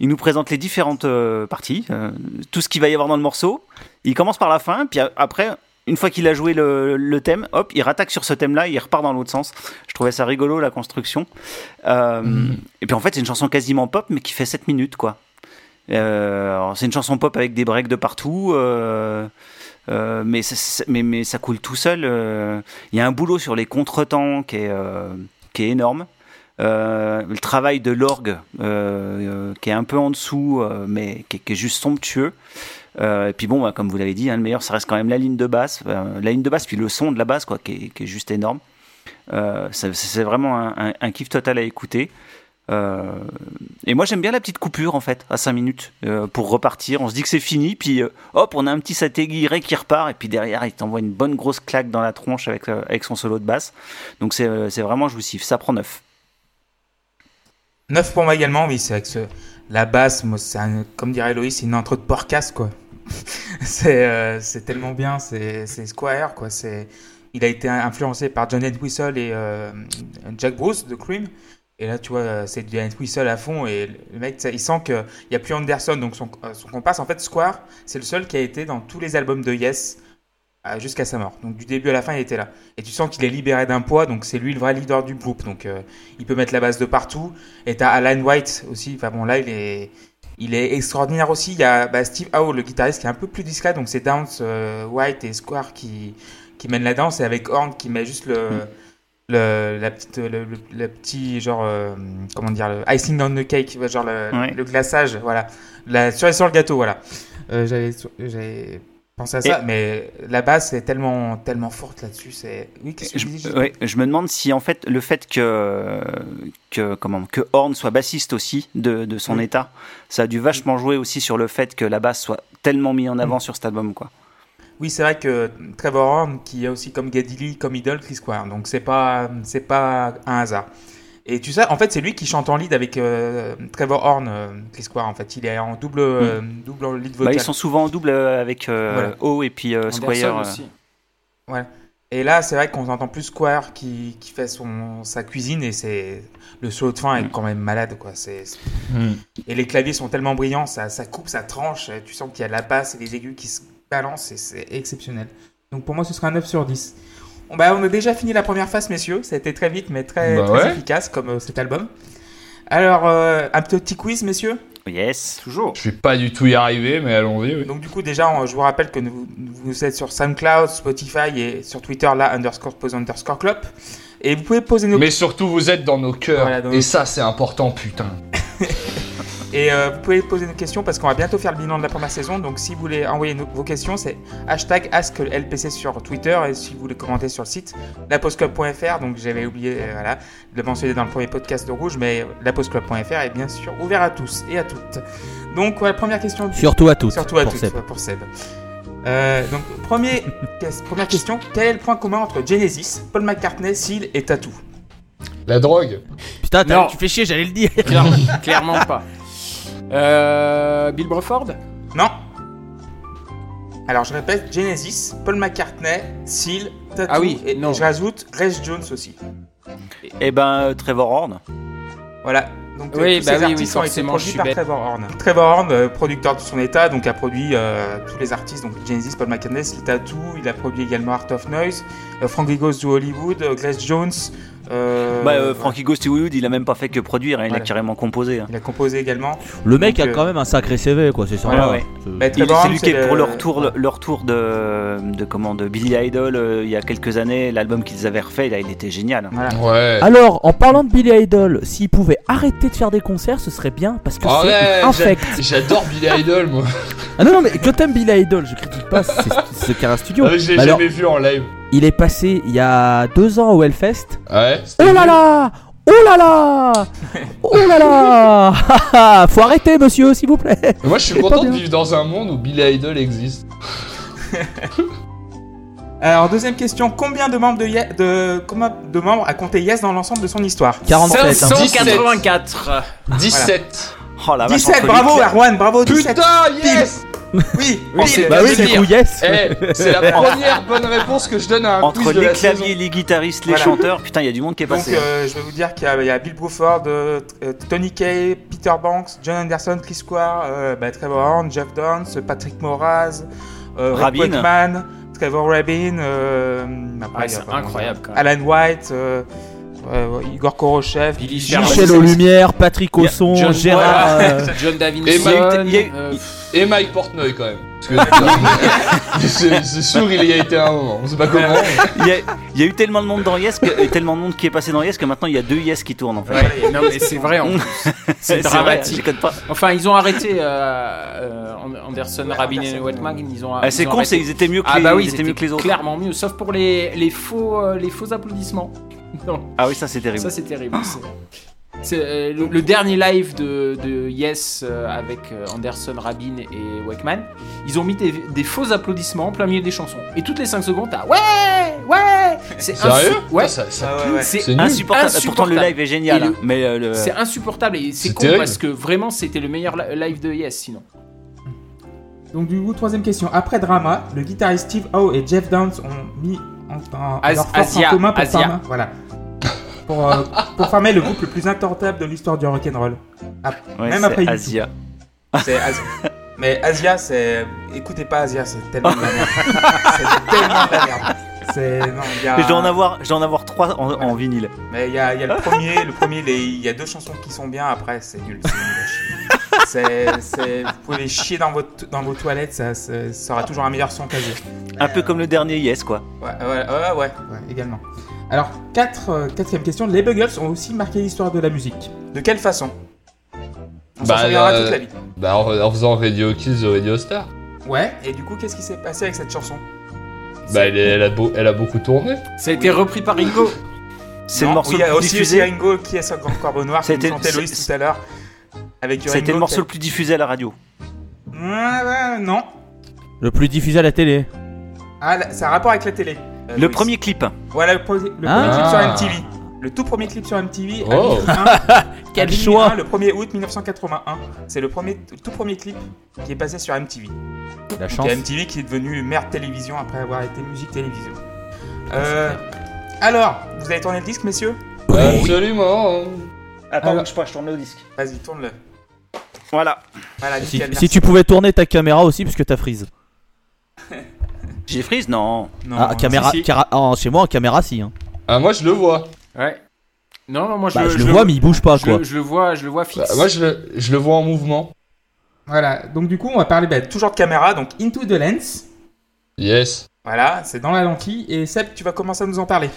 il nous présente les différentes euh, parties, euh, tout ce qu'il va y avoir dans le morceau. Il commence par la fin, puis a- après. Une fois qu'il a joué le, le thème, hop, il rattaque sur ce thème-là, il repart dans l'autre sens. Je trouvais ça rigolo, la construction. Euh, mmh. Et puis en fait, c'est une chanson quasiment pop, mais qui fait sept minutes, quoi. Euh, alors, c'est une chanson pop avec des breaks de partout, euh, euh, mais, ça, mais, mais ça coule tout seul. Il euh, y a un boulot sur les contretemps qui est, euh, qui est énorme. Euh, le travail de l'orgue, euh, euh, qui est un peu en dessous, euh, mais qui, qui est juste somptueux. Euh, et puis bon, bah, comme vous l'avez dit, hein, le meilleur, ça reste quand même la ligne de basse, euh, la ligne de basse, puis le son de la basse, quoi, qui est, qui est juste énorme. Euh, ça, c'est vraiment un, un, un kiff total à écouter. Euh, et moi, j'aime bien la petite coupure en fait, à cinq minutes, euh, pour repartir. On se dit que c'est fini, puis euh, hop, on a un petit satéguiré qui repart, et puis derrière, il t'envoie une bonne grosse claque dans la tronche avec, euh, avec son solo de basse. Donc c'est, euh, c'est vraiment jouissif. Ça prend neuf. neuf pour moi également, oui, c'est avec ce. La basse, moi, c'est un, comme dirait Loïs, c'est une intro de podcast, quoi. c'est, euh, c'est tellement bien, c'est, c'est Squire, quoi. C'est, il a été influencé par John Entwistle et euh, Jack Bruce de Cream. Et là, tu vois, c'est du Entwistle à fond. Et le mec, il sent qu'il n'y a plus Anderson, donc son, son comparse. En fait, Squire, c'est le seul qui a été dans tous les albums de Yes jusqu'à sa mort. Donc, du début à la fin, il était là. Et tu sens qu'il est libéré d'un poids, donc c'est lui le vrai leader du groupe. Donc, euh, il peut mettre la basse de partout. Et t'as Alan White aussi. Enfin bon, là, il est, il est extraordinaire aussi. Il y a bah, Steve Howe, le guitariste, qui est un peu plus discret. Donc, c'est Downes, euh, White et Squire qui, qui mènent la danse. Et avec Horn qui met juste le, mm. le, la petite, le, le, le petit, genre, euh, comment dire, le icing on the cake, genre le, ouais. le glaçage, voilà. La cerise sur le gâteau, voilà. Euh, j'avais. j'avais... Pense à ça, et mais la basse est tellement, tellement forte là-dessus. C'est... Oui, qu'est-ce que je, je, ouais, je me demande si en fait le fait que, que, comment, que Horn soit bassiste aussi de, de son oui. état, ça a dû vachement jouer aussi sur le fait que la basse soit tellement mise en avant oui. sur cet album, quoi. Oui, c'est vrai que Trevor Horn, qui est aussi comme Geddy Lee, comme Idol, Chris Squire, donc c'est pas, c'est pas un hasard. Et tu sais, en fait, c'est lui qui chante en lead avec euh, Trevor Horn, euh, Chris Squire. En fait, il est en double, euh, mm. double lead vocal. Bah, ils sont souvent en double euh, avec euh, voilà. O et puis euh, Squire. Aussi. Voilà. Et là, c'est vrai qu'on entend plus Squire qui, qui fait son, sa cuisine et c'est le solo de fin est mm. quand même malade, quoi. C'est, c'est... Mm. Et les claviers sont tellement brillants, ça, ça coupe, ça tranche. Tu sens qu'il y a de la basse et les aigus qui se balancent et c'est exceptionnel. Donc pour moi, ce sera un neuf sur dix. Bah, on a déjà fini la première phase, messieurs. Ça a été très vite, mais très, bah très ouais. efficace, comme euh, cet album. Alors, euh, un petit quiz, messieurs. Yes, toujours. Je ne vais pas du tout y arriver, mais allons-y. Oui. Donc, du coup, déjà, on, je vous rappelle que vous, vous êtes sur SoundCloud, Spotify et sur Twitter, là, underscore pose underscore clope. Et vous pouvez poser nos... Mais surtout, vous êtes dans nos cœurs. Voilà, dans et nos... ça, c'est important, putain. Et euh, vous pouvez poser nos questions parce qu'on va bientôt faire le bilan de la première saison. Donc si vous voulez envoyer nos, vos questions, c'est hashtag AskLPC sur Twitter. Et si vous voulez commenter sur le site, la pause club point f r. Donc j'avais oublié euh, voilà, de le mentionner dans le premier podcast de Rouge. Mais la pause club point f r est bien sûr ouvert à tous et à toutes. Donc voilà, première question. Surtout à toutes. Surtout à pour toutes Seb. Pour Seb. Euh, donc premier, première question. Quel est le point commun entre Genesis, Paul McCartney, Seal et Tattoo ? La drogue. Putain, t'as, tu fais chier, j'allais le dire. Clairement, clairement pas. Euh, Bill Bruford ? Non. Alors je répète, Genesis, Paul McCartney, Seal, Tattoo, ah oui, et non. Je rajoute Reg Jones aussi. Et ben Trevor Horn. Voilà. Donc, oui, tous bah ces oui, artistes oui, ont été produits par bête. Trevor Horn. Trevor Horn, producteur de son état, donc a produit euh, tous les artistes, donc Genesis, Paul McCartney, Seal, Tattoo. Il a produit également Art of Noise, euh, Frankie Goes to Hollywood, euh, Grace Jones. Euh... Bah, euh, Frankie Goes to Hollywood, il a même pas fait que produire, hein, il voilà. a carrément composé. Hein. Il a composé également. Le mec donc, a euh... quand même un sacré C V, quoi, c'est ça. Voilà, ouais. C'est, bah, il s'est éduqué le... pour leur tour, le, leur tour de, de, comment, de Billy Idol euh, il y a quelques années, l'album qu'ils avaient refait, là, il était génial. Hein. Voilà. Ouais. Alors, en parlant de Billy Idol, s'il pouvait arrêter de faire des concerts, ce serait bien parce que oh c'est ouais, infect. J'a... J'adore Billy Idol, moi. Ah non, non, mais que t'aimes Billy Idol, je critique pas, c'est, c'est Cara Studio. Ah, j'ai bah, jamais alors... vu en live. Il est passé il y a deux ans au Hellfest. Ouais. Oh là là, oh là là, oh là là. Faut arrêter, monsieur, s'il vous plaît. Mais moi, je suis c'est content de vivre dans un monde où Billy Idol existe. Alors, deuxième question. Combien de membres, de Ye- de, combien de membres a compté Yes dans l'ensemble de son histoire ? quarante-sept. cinq cent quatre-vingt-quatre. Hein. dix-sept. Voilà. Oh, la dix-sept, bravo, Erwan, bravo, dix-sept. Putain, Yes ! Oui, oui, c'est, bah oui, c'est, yes. hey, c'est la première bonne réponse que je donne à un entre quiz de la saison. Entre les claviers, les guitaristes, les voilà. chanteurs, putain, il y a du monde qui est donc, passé. Donc, euh, je vais vous dire qu'il y a, y a Bill Bruford, euh, Tony Kaye, Peter Banks, Jon Anderson, Chris Squire, euh, bah, Trevor Horn, Geoff Downes, Patrick Moraz, euh, Rob Whitman, Trevor Rabin, euh, bah, ouais, c'est a, incroyable. Quand même. Alan White. Euh, Euh, Igor Khorochev, Michel aux Lumières, Patrick Ausson, John, Gérard, ouais, euh, John Davinson et, euh, et Mike Portnoy quand même. Parce que c'est, c'est sûr, il y a été un moment. On sait pas comment. Il y a, il y a eu tellement de monde dans Yes, que, tellement de monde qui est passé dans Yes que maintenant il y a deux Yes qui tournent en fait. Ouais, non mais c'est vrai. En plus. C'est, c'est dramatique. Vrai, enfin, ils ont arrêté euh, Anderson, ouais, Rabin et Whitman. Ils ont. Ah, ils c'est ont con, arrêté. C'est ils étaient mieux que les autres. Ah bah oui, ils, ils étaient mieux que les autres. Clairement mieux, sauf pour les les faux euh, les faux applaudissements. Non. Ah oui, ça c'est terrible. Ça c'est terrible. C'est, c'est euh, le, le dernier live de, de Yes euh, avec Anderson, Rabin et Wakeman. Ils ont mis des, des faux applaudissements en plein milieu des chansons. Et toutes les cinq secondes, t'as ouais, ouais. C'est sérieux insu- ouais. Ça, ça, ça ah ouais, ouais. C'est, c'est insupportable. insupportable. Pourtant le live est génial. Le, hein. Mais euh, le... c'est insupportable et c'est, c'est con terrible. Parce que vraiment c'était le meilleur live de Yes sinon. Donc du coup troisième question. Après Drama, le guitariste Steve Howe et Geoff Downes ont mis En, en, As- leur force Asia, en commun pour, farmer, voilà, pour, euh, pour farmer le groupe le plus intentable de l'histoire du rock'n'roll. Ah, ouais, même c'est après Asia. C'est Asia. Mais Asia, c'est. Écoutez pas Asia, c'est tellement de la merde. C'est tellement de la merde. C'est... Non, y a... Je dois en avoir, je dois en avoir trois en, ouais. en vinyle. Mais il y a, y a le premier, le premier, il y a deux chansons qui sont bien. Après, c'est nul. C'est nul c'est, c'est... Vous pouvez les chier dans, votre, dans vos toilettes, ça, ça, ça aura toujours un meilleur son qu'Asia. Un euh... peu comme le dernier Yes, quoi. Ouais, ouais, ouais, ouais, ouais également. Alors, quatre, euh, quatrième question. Les Buggles ont aussi marqué l'histoire de la musique. De quelle façon ? On bah, s'en souviendra euh... toute la vie. Bah, en, en faisant Radio Kills the Radio Star. Ouais, et du coup, qu'est-ce qui s'est passé avec cette chanson ? Bah, elle, est, elle, a beau, elle a beaucoup tourné. Ça a été oui. repris par Ringo. C'est non, le morceau oui, le plus aussi, diffusé. Il y a aussi Ringo qui est son grand corbeau noir, qui chantait Loïs tout à l'heure. Avec c'était le morceau le plus diffusé à la radio. Ouais, ouais, non. Le plus diffusé à la télé. Ah, là, c'est un rapport avec la télé. Euh, le Louis. Premier clip. Voilà, le, pro- le ah. premier clip sur M T V. Le tout premier clip sur M T V. Oh. un, quel deux mille un, choix. Le premier août dix-neuf cent quatre-vingt-un. C'est le premier, tout premier clip qui est passé sur M T V. La chance. Donc, M T V qui est devenu merde télévision après avoir été musique télévision. Euh, alors, vous avez tourné le disque, messieurs ? Absolument. Attends, alors, je, je tourne le disque. Vas-y, tourne-le. Voilà. Voilà si, nickel, si tu pouvais tourner ta caméra aussi, puisque t'as freeze. J'ai freeze ? Non. non. Ah, caméra, si, si. Cara, oh, chez moi, en caméra, si. Hein. Ah, moi, je le vois. Ouais. Non, non, moi je, bah, le, je le vois, le, mais il bouge pas, je quoi. Le, je le vois, je le vois fixe. Bah, moi, je le, je le vois en mouvement. Voilà. Donc du coup, on va parler bah, toujours de caméra. Donc Into the Lens. Yes. Voilà, c'est dans la lentille. Et Seb, tu vas commencer à nous en parler.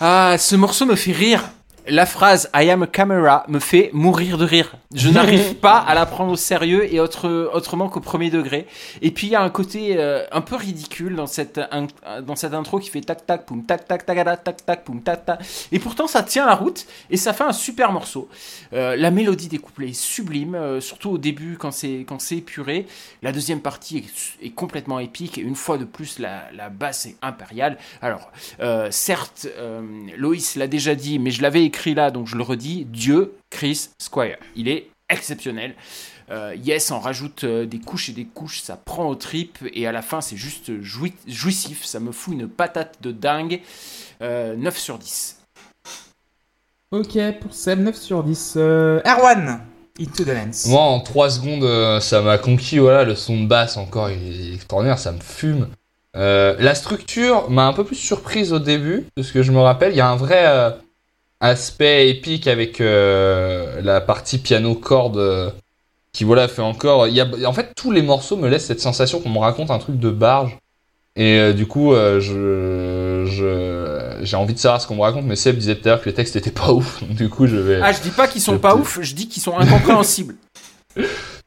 Ah, ce morceau me fait rire. La phrase I am a camera me fait mourir de rire. Je n'arrive pas à la prendre au sérieux et autre, autrement qu'au premier degré. Et puis il y a un côté euh, un peu ridicule dans cette, un, dans cette intro qui fait tac tac poum tac tac tac tac tac tac poum tac tac. Et pourtant ça tient la route et ça fait un super morceau. Euh, la mélodie des couplets est sublime, euh, surtout au début quand c'est, quand c'est épuré. La deuxième partie est, est complètement épique et une fois de plus la, la basse est impériale. Alors euh, certes, euh, Loïs l'a déjà dit, mais je l'avais écrit là, donc je le redis, Dieu, Chris Squire. Il est exceptionnel. Euh, yes en rajoute des couches et des couches, ça prend aux tripes et à la fin c'est juste joui- jouissif, ça me fout une patate de dingue. Euh, neuf sur dix. Ok, pour Seb, neuf sur dix. Euh, Erwan, Into the Lens. Moi en trois secondes, ça m'a conquis, voilà, le son de basse encore, il est extraordinaire, ça me fume. Euh, la structure m'a un peu plus surprise au début, de ce que je me rappelle. Il y a un vrai euh, aspect épique avec euh, la partie piano-corde euh, qui, voilà, fait encore... Il y a... En fait, tous les morceaux me laissent cette sensation qu'on me raconte un truc de barge. Et euh, du coup, euh, je... Je... j'ai envie de savoir ce qu'on me raconte, mais Seb disait tout à l'heure que les textes étaient pas ouf, donc du coup, je vais... Ah, je dis pas qu'ils sont je... pas ouf, je dis qu'ils sont incompréhensibles.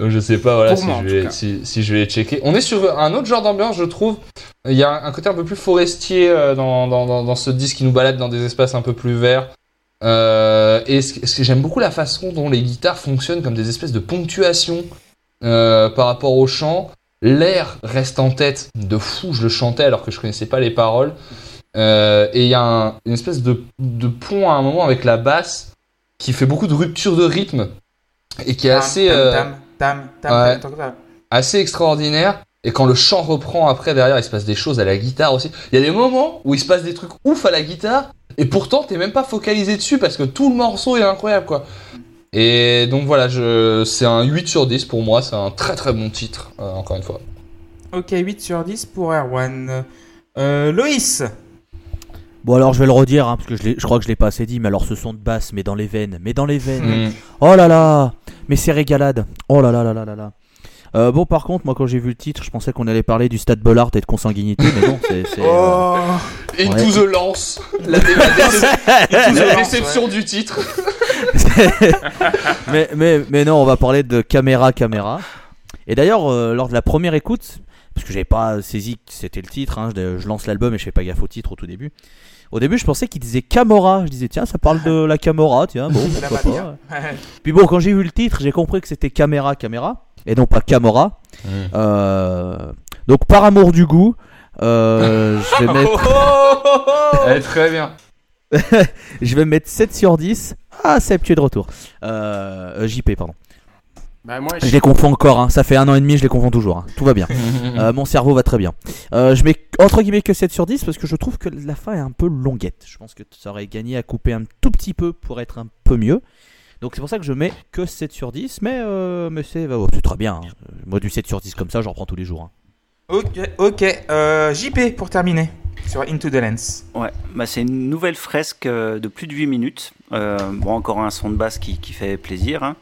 Donc je sais pas, voilà, si, moi, je vais, si, si je vais les checker. On est sur un autre genre d'ambiance, je trouve. Il y a un côté un peu plus forestier dans, dans, dans, dans ce disque qui nous balade dans des espaces un peu plus verts. Euh, et ce, ce que j'aime beaucoup, la façon dont les guitares fonctionnent comme des espèces de ponctuations euh, par rapport au chant. L'air reste en tête de fou, je le chantais alors que je connaissais pas les paroles. Euh, et il y a un, une espèce de, de pont à un moment avec la basse qui fait beaucoup de ruptures de rythme. Et qui est tam, assez, tam, euh, tam, tam, tam, ouais, tam, tam, tam. assez extraordinaire. Et quand le chant reprend après, derrière, il se passe des choses à la guitare aussi. Il y a des moments où il se passe des trucs ouf à la guitare, et pourtant, t'es même pas focalisé dessus parce que tout le morceau est incroyable, quoi. Et donc voilà, je... c'est un huit sur dix pour moi, c'est un très très bon titre, euh, encore une fois. Ok, huit sur dix pour Erwan. Euh, Loïs. Bon alors je vais le redire hein, parce que je, l'ai, je crois que je l'ai pas assez dit, mais alors ce son de basse, mais dans les veines, mais dans les veines. Mmh. Oh là là, mais c'est régalade. Oh là là là là là là. Euh, bon par contre moi quand j'ai vu le titre, je pensais qu'on allait parler du Stade Bollaert et de consanguinité, mais non, c'est. c'est oh. euh... Et ouais. To the Lens. La, dé- la, déce- la déception ouais. du titre. mais mais mais non, on va parler de caméra caméra. Et d'ailleurs euh, lors de la première écoute, parce que j'avais pas saisi que c'était le titre, hein, je, je lance l'album et je fais pas gaffe au titre au tout début. Au début, je pensais qu'il disait Camorra. Je disais, tiens, ça parle de la Camorra, tiens, bon, pourquoi pas. Puis bon, quand j'ai vu le titre, j'ai compris que c'était Caméra, Caméra, et non pas Camorra. Mmh. Euh... Donc, par amour du goût, euh, je vais mettre. Elle est très bien. Je vais mettre sept sur dix. Ah, Seb, tu es de retour. Euh, J P, pardon. Bah moi, je... je les confonds encore, hein. Ça fait un an et demi, je les confonds toujours. Hein. Tout va bien. euh, mon cerveau va très bien. Euh, je mets entre guillemets que sept sur dix parce que je trouve que la fin est un peu longuette. Je pense que ça aurait gagné à couper un tout petit peu pour être un peu mieux. Donc c'est pour ça que je mets que sept sur dix. Mais, euh, mais c'est, bah, oh, c'est très bien. Hein. Moi, du sept sur dix comme ça, j'en reprends tous les jours. Hein. Ok, ok. Euh, J P pour terminer sur Into the Lens. Ouais, bah c'est une nouvelle fresque de plus de huit minutes. Euh, bon, encore un son de basse qui, qui fait plaisir. Hein.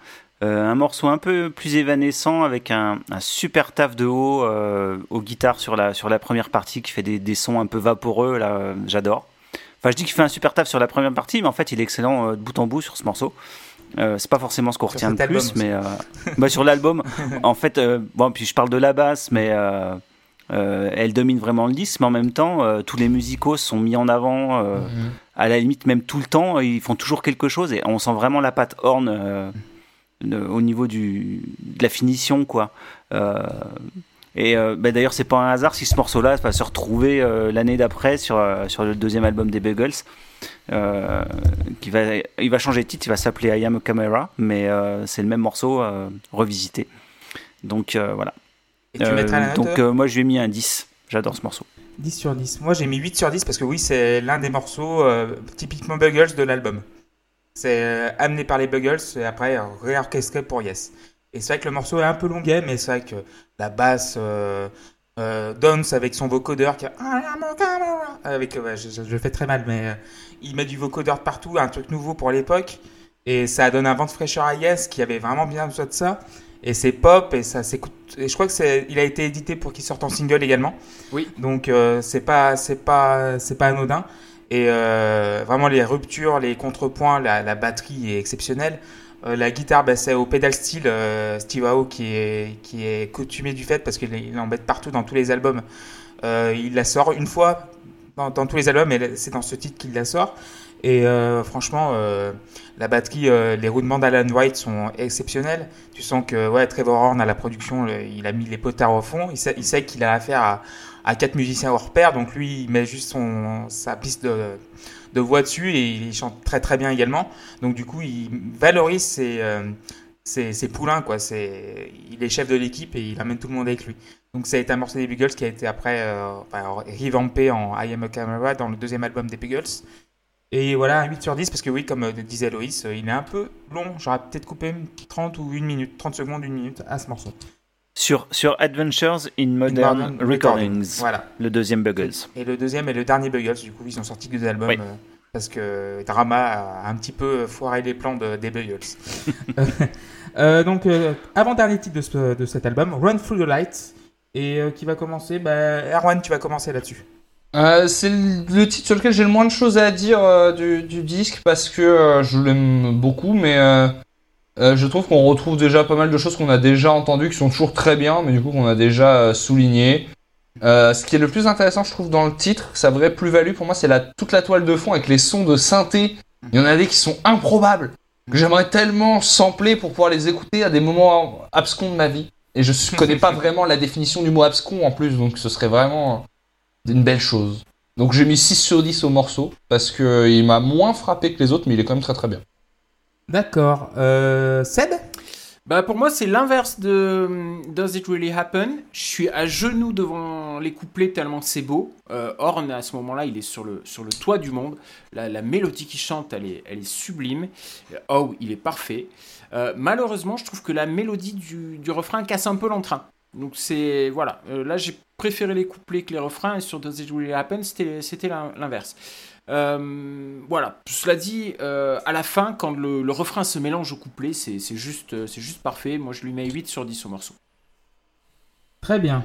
Euh, un morceau un peu plus évanescent avec un, un super taf de haut euh, aux guitares sur la, sur la première partie qui fait des, des sons un peu vaporeux, là, euh, j'adore. Enfin, je dis qu'il fait un super taf sur la première partie, mais en fait, il est excellent euh, de bout en bout sur ce morceau. Euh, c'est pas forcément ce qu'on retient de plus, mais euh, bah, sur l'album, en fait, euh, bon, puis je parle de la basse, mais euh, euh, elle domine vraiment le disque, mais en même temps, euh, tous les musicos sont mis en avant, euh, mm-hmm. à la limite, même tout le temps, ils font toujours quelque chose et on sent vraiment la patte Horn. Euh, au niveau du, de la finition quoi euh, et euh, bah d'ailleurs c'est pas un hasard si ce morceau là va se retrouver euh, l'année d'après sur, euh, sur le deuxième album des Buggles euh, qui va, il va changer de titre, il va s'appeler I Am a Camera mais euh, c'est le même morceau euh, revisité donc euh, voilà euh, donc euh, moi je lui ai mis un dix, j'adore ce morceau. Dix sur dix, moi j'ai mis huit sur dix parce que oui c'est l'un des morceaux euh, typiquement Buggles de l'album. C'est amené par les Buggles et après réorchestré pour Yes. Et c'est vrai que le morceau est un peu longuet, mais c'est vrai que la basse euh, euh, Downes avec son vocodeur qui a... avec ouais, je, je, je fais très mal, mais euh, il met du vocodeur partout, un truc nouveau pour l'époque. Et ça donne un vent de fraîcheur à Yes qui avait vraiment bien besoin de ça. Et c'est pop et ça s'écoute. Et je crois que c'est, il a été édité pour qu'il sorte en single également. Oui. Donc euh, c'est pas, c'est pas, c'est pas anodin. Et euh, vraiment les ruptures, les contrepoints, la, la batterie est exceptionnelle. Euh, la guitare, bah, c'est au pedal steel, euh, Steve Howe qui est, qui est coutumé du fait parce qu'il l'embête partout dans tous les albums. Euh, il la sort une fois dans, dans tous les albums et c'est dans ce titre qu'il la sort. Et euh, franchement, euh, la batterie, euh, les roulements d'Alan White sont exceptionnels. Tu sens que ouais, Trevor Horn à la production, le, il a mis les potards au fond. Il sait, il sait qu'il a affaire à... à quatre musiciens hors pair, donc lui il met juste son, sa piste de, de voix dessus et il chante très très bien également. Donc du coup il valorise ses, euh, c'est, c'est Poulain, quoi. C'est, il est chef de l'équipe et il amène tout le monde avec lui. Donc ça a été un morceau des Buggles qui a été après euh, enfin, revampé en I Am a Camera dans le deuxième album des Buggles. Et voilà, un huit sur dix, parce que oui, comme disait Loïs, il est un peu long. J'aurais peut-être coupé trente ou une minute, trente secondes, une minute à ce morceau. Sur, sur Adventures in Modern, Modern Recordings, Recordings, voilà. Le deuxième Buggles. Et le deuxième et le dernier Buggles, du coup, ils ont sorti que deux albums, oui. euh, parce que Drama a un petit peu foiré les plans de, des Buggles. euh, donc, euh, avant-dernier titre de, ce, de cet album, Run Through the Lights, et euh, qui va commencer bah, Erwan, tu vas commencer là-dessus. Euh, c'est le titre sur lequel j'ai le moins de choses à dire euh, du, du disque, parce que euh, je l'aime beaucoup, mais... Euh... Euh, je trouve qu'on retrouve déjà pas mal de choses qu'on a déjà entendues, qui sont toujours très bien, mais du coup qu'on a déjà euh, soulignées. Euh, ce qui est le plus intéressant, je trouve, dans le titre, sa vraie plus-value pour moi, c'est la, toute la toile de fond avec les sons de synthé. Il y en a des qui sont improbables, que j'aimerais tellement sampler pour pouvoir les écouter à des moments abscons de ma vie. Et je connais pas vraiment la définition du mot abscons en plus, donc ce serait vraiment une belle chose. Donc j'ai mis six sur dix au morceau, parce qu'il m'a moins frappé que les autres, mais il est quand même très très bien. D'accord. Euh, Seb ? Bah pour moi, c'est l'inverse de Does It Really Happen ? Je suis à genoux devant les couplets tellement c'est beau. Euh, Horn, à ce moment-là, il est sur le, sur le toit du monde. La, la mélodie qu'il chante, elle est, elle est sublime. Oh, il est parfait. Euh, malheureusement, je trouve que la mélodie du, du refrain casse un peu l'entrain. Donc c'est... Voilà. Euh, là, j'ai préféré les couplets que les refrains. Et sur Does It Really Happen, c'était, c'était l'inverse. Euh, voilà, cela dit, euh, à la fin, quand le, le refrain se mélange au couplet, c'est, c'est, juste, c'est juste parfait. Moi, je lui mets huit sur dix au morceau. Très bien.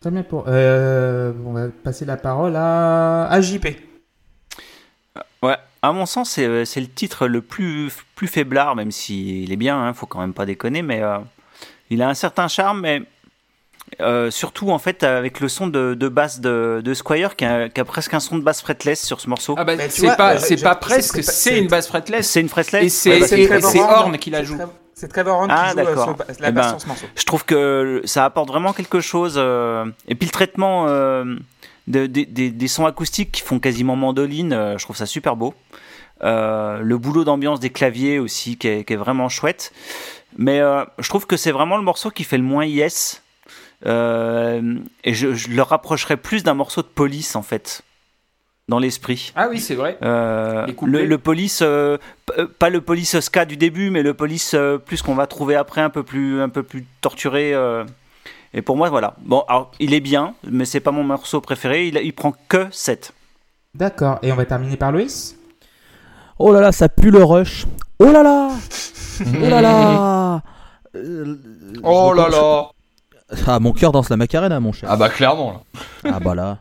Très bien pour... Euh, on va passer la parole à, à J P. Ouais, à mon sens, c'est, c'est le titre le plus, plus faiblard, même s'il est bien, hein, faut quand même pas déconner, mais euh, il a un certain charme, mais... Euh, surtout en fait avec le son de, de basse de, de Squire qui a, qui a presque un son de basse fretless sur ce morceau. Ah bah tu c'est vois, pas, c'est je, pas je, presque, c'est, c'est, c'est une basse fretless. C'est une fretless. Et c'est, ouais, bah, c'est, et c'est Horn qui la joue. C'est, c'est Trevor Horn ah, qui joue sur, la et basse ben, sur ce morceau. Je trouve que ça apporte vraiment quelque chose. Euh, et puis le traitement euh, de, de, de, des sons acoustiques qui font quasiment mandoline, euh, je trouve ça super beau. Euh, le boulot d'ambiance des claviers aussi qui est, qui est vraiment chouette. Mais euh, je trouve que c'est vraiment le morceau qui fait le moins yes. Euh, et je, je le rapprocherais plus d'un morceau de Police en fait dans l'esprit. Ah oui, c'est vrai. Euh, le, le Police, euh, p- pas le Police ska du début, mais le Police euh, plus qu'on va trouver après un peu plus, un peu plus torturé. Euh. Et pour moi, voilà. Bon, alors, il est bien, mais c'est pas mon morceau préféré. Il, il prend que sept. D'accord. Et on va terminer par Loïs. Oh là là, ça pue le Rush. Oh là là. Oh là là. Euh, oh là là. Ah, mon cœur danse la Macarena, mon cher. Ah bah clairement là. Ah bah là.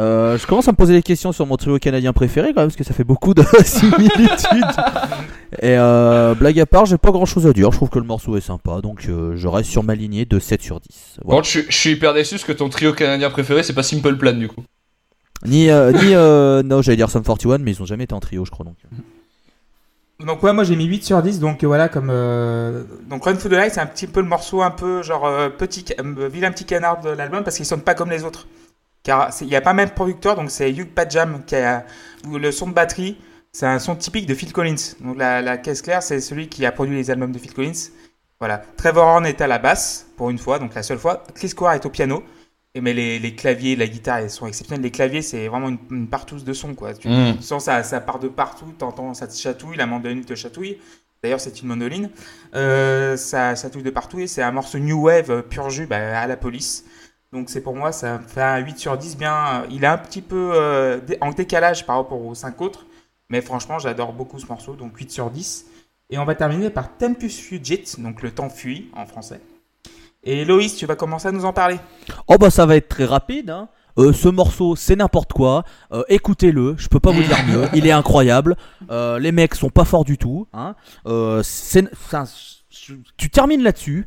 Euh, je commence à me poser des questions sur mon trio canadien préféré quand même, parce que ça fait beaucoup de similitudes. Et euh, blague à part, j'ai pas grand chose à dire. Je trouve que le morceau est sympa, donc euh, je reste sur ma lignée de sept sur dix. Voilà. Bon, je, je suis hyper déçu parce que ton trio canadien préféré, c'est pas Simple Plan du coup. Ni, euh, ni euh, non, j'allais dire Sum quarante et un, mais ils ont jamais été en trio, je crois donc. Donc ouais, moi j'ai mis huit sur dix, donc voilà, comme euh... donc Run Through the Lights, c'est un petit peu le morceau un peu genre euh, petit euh, vilain petit canard de l'album, parce qu'il sonne pas comme les autres, car il y a pas même producteur, donc c'est Hugh Padgham qui a le son de batterie, c'est un son typique de Phil Collins, donc la, la caisse claire, c'est celui qui a produit les albums de Phil Collins. Voilà, Trevor Horn est à la basse pour une fois, donc la seule fois. Chris Squire est au piano, et mais les, les claviers, la guitare, ils sont exceptionnels. Les claviers, c'est vraiment une, une partouze de son, quoi. Tu mmh. sens ça, ça part de partout, t'entends, ça te chatouille, la mandoline te chatouille. D'ailleurs, c'est une mandoline. Euh, ça chatouille de partout et c'est un morceau new wave pur jus, bah, à la Police. Donc c'est pour moi, ça fait un huit sur dix. Bien, il est un petit peu euh, en décalage par rapport aux cinq autres, mais franchement, j'adore beaucoup ce morceau, donc huit sur dix. Et on va terminer par Tempus Fugit, donc le temps fuit en français. Et Loïs, tu vas commencer à nous en parler. Oh bah ça va être très rapide, hein. Euh, ce morceau c'est n'importe quoi, euh, écoutez-le, je peux pas vous dire mieux, il est incroyable, euh, les mecs sont pas forts du tout, hein. euh, c'est, ça, tu termines là-dessus,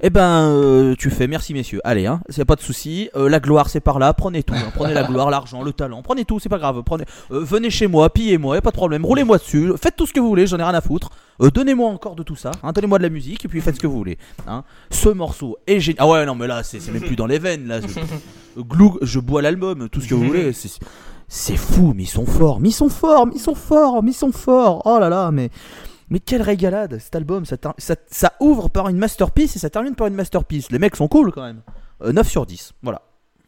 et ben euh, tu fais merci messieurs, allez, hein, c'est pas de souci. Euh, la gloire c'est par là, prenez tout, hein. Prenez la gloire, l'argent, le talent, prenez tout, c'est pas grave, prenez, euh, venez chez moi, pillez-moi, y a pas de problème, roulez-moi dessus, faites tout ce que vous voulez, j'en ai rien à foutre. Euh, donnez-moi encore de tout ça, hein, donnez-moi de la musique et puis faites ce que vous voulez, hein. Ce morceau est génial. Ah ouais, non mais là c'est, c'est même plus dans les veines là. Je, glou, je bois l'album, tout ce que vous voulez. C'est, c'est fou, mais ils sont forts, mais ils sont forts, mais ils sont forts, mais ils sont forts. Oh là là, mais mais quelle régalade cet album, ça, ça, ça ouvre par une masterpiece et ça termine par une masterpiece. Les mecs sont cool quand même. Euh, neuf sur dix, voilà.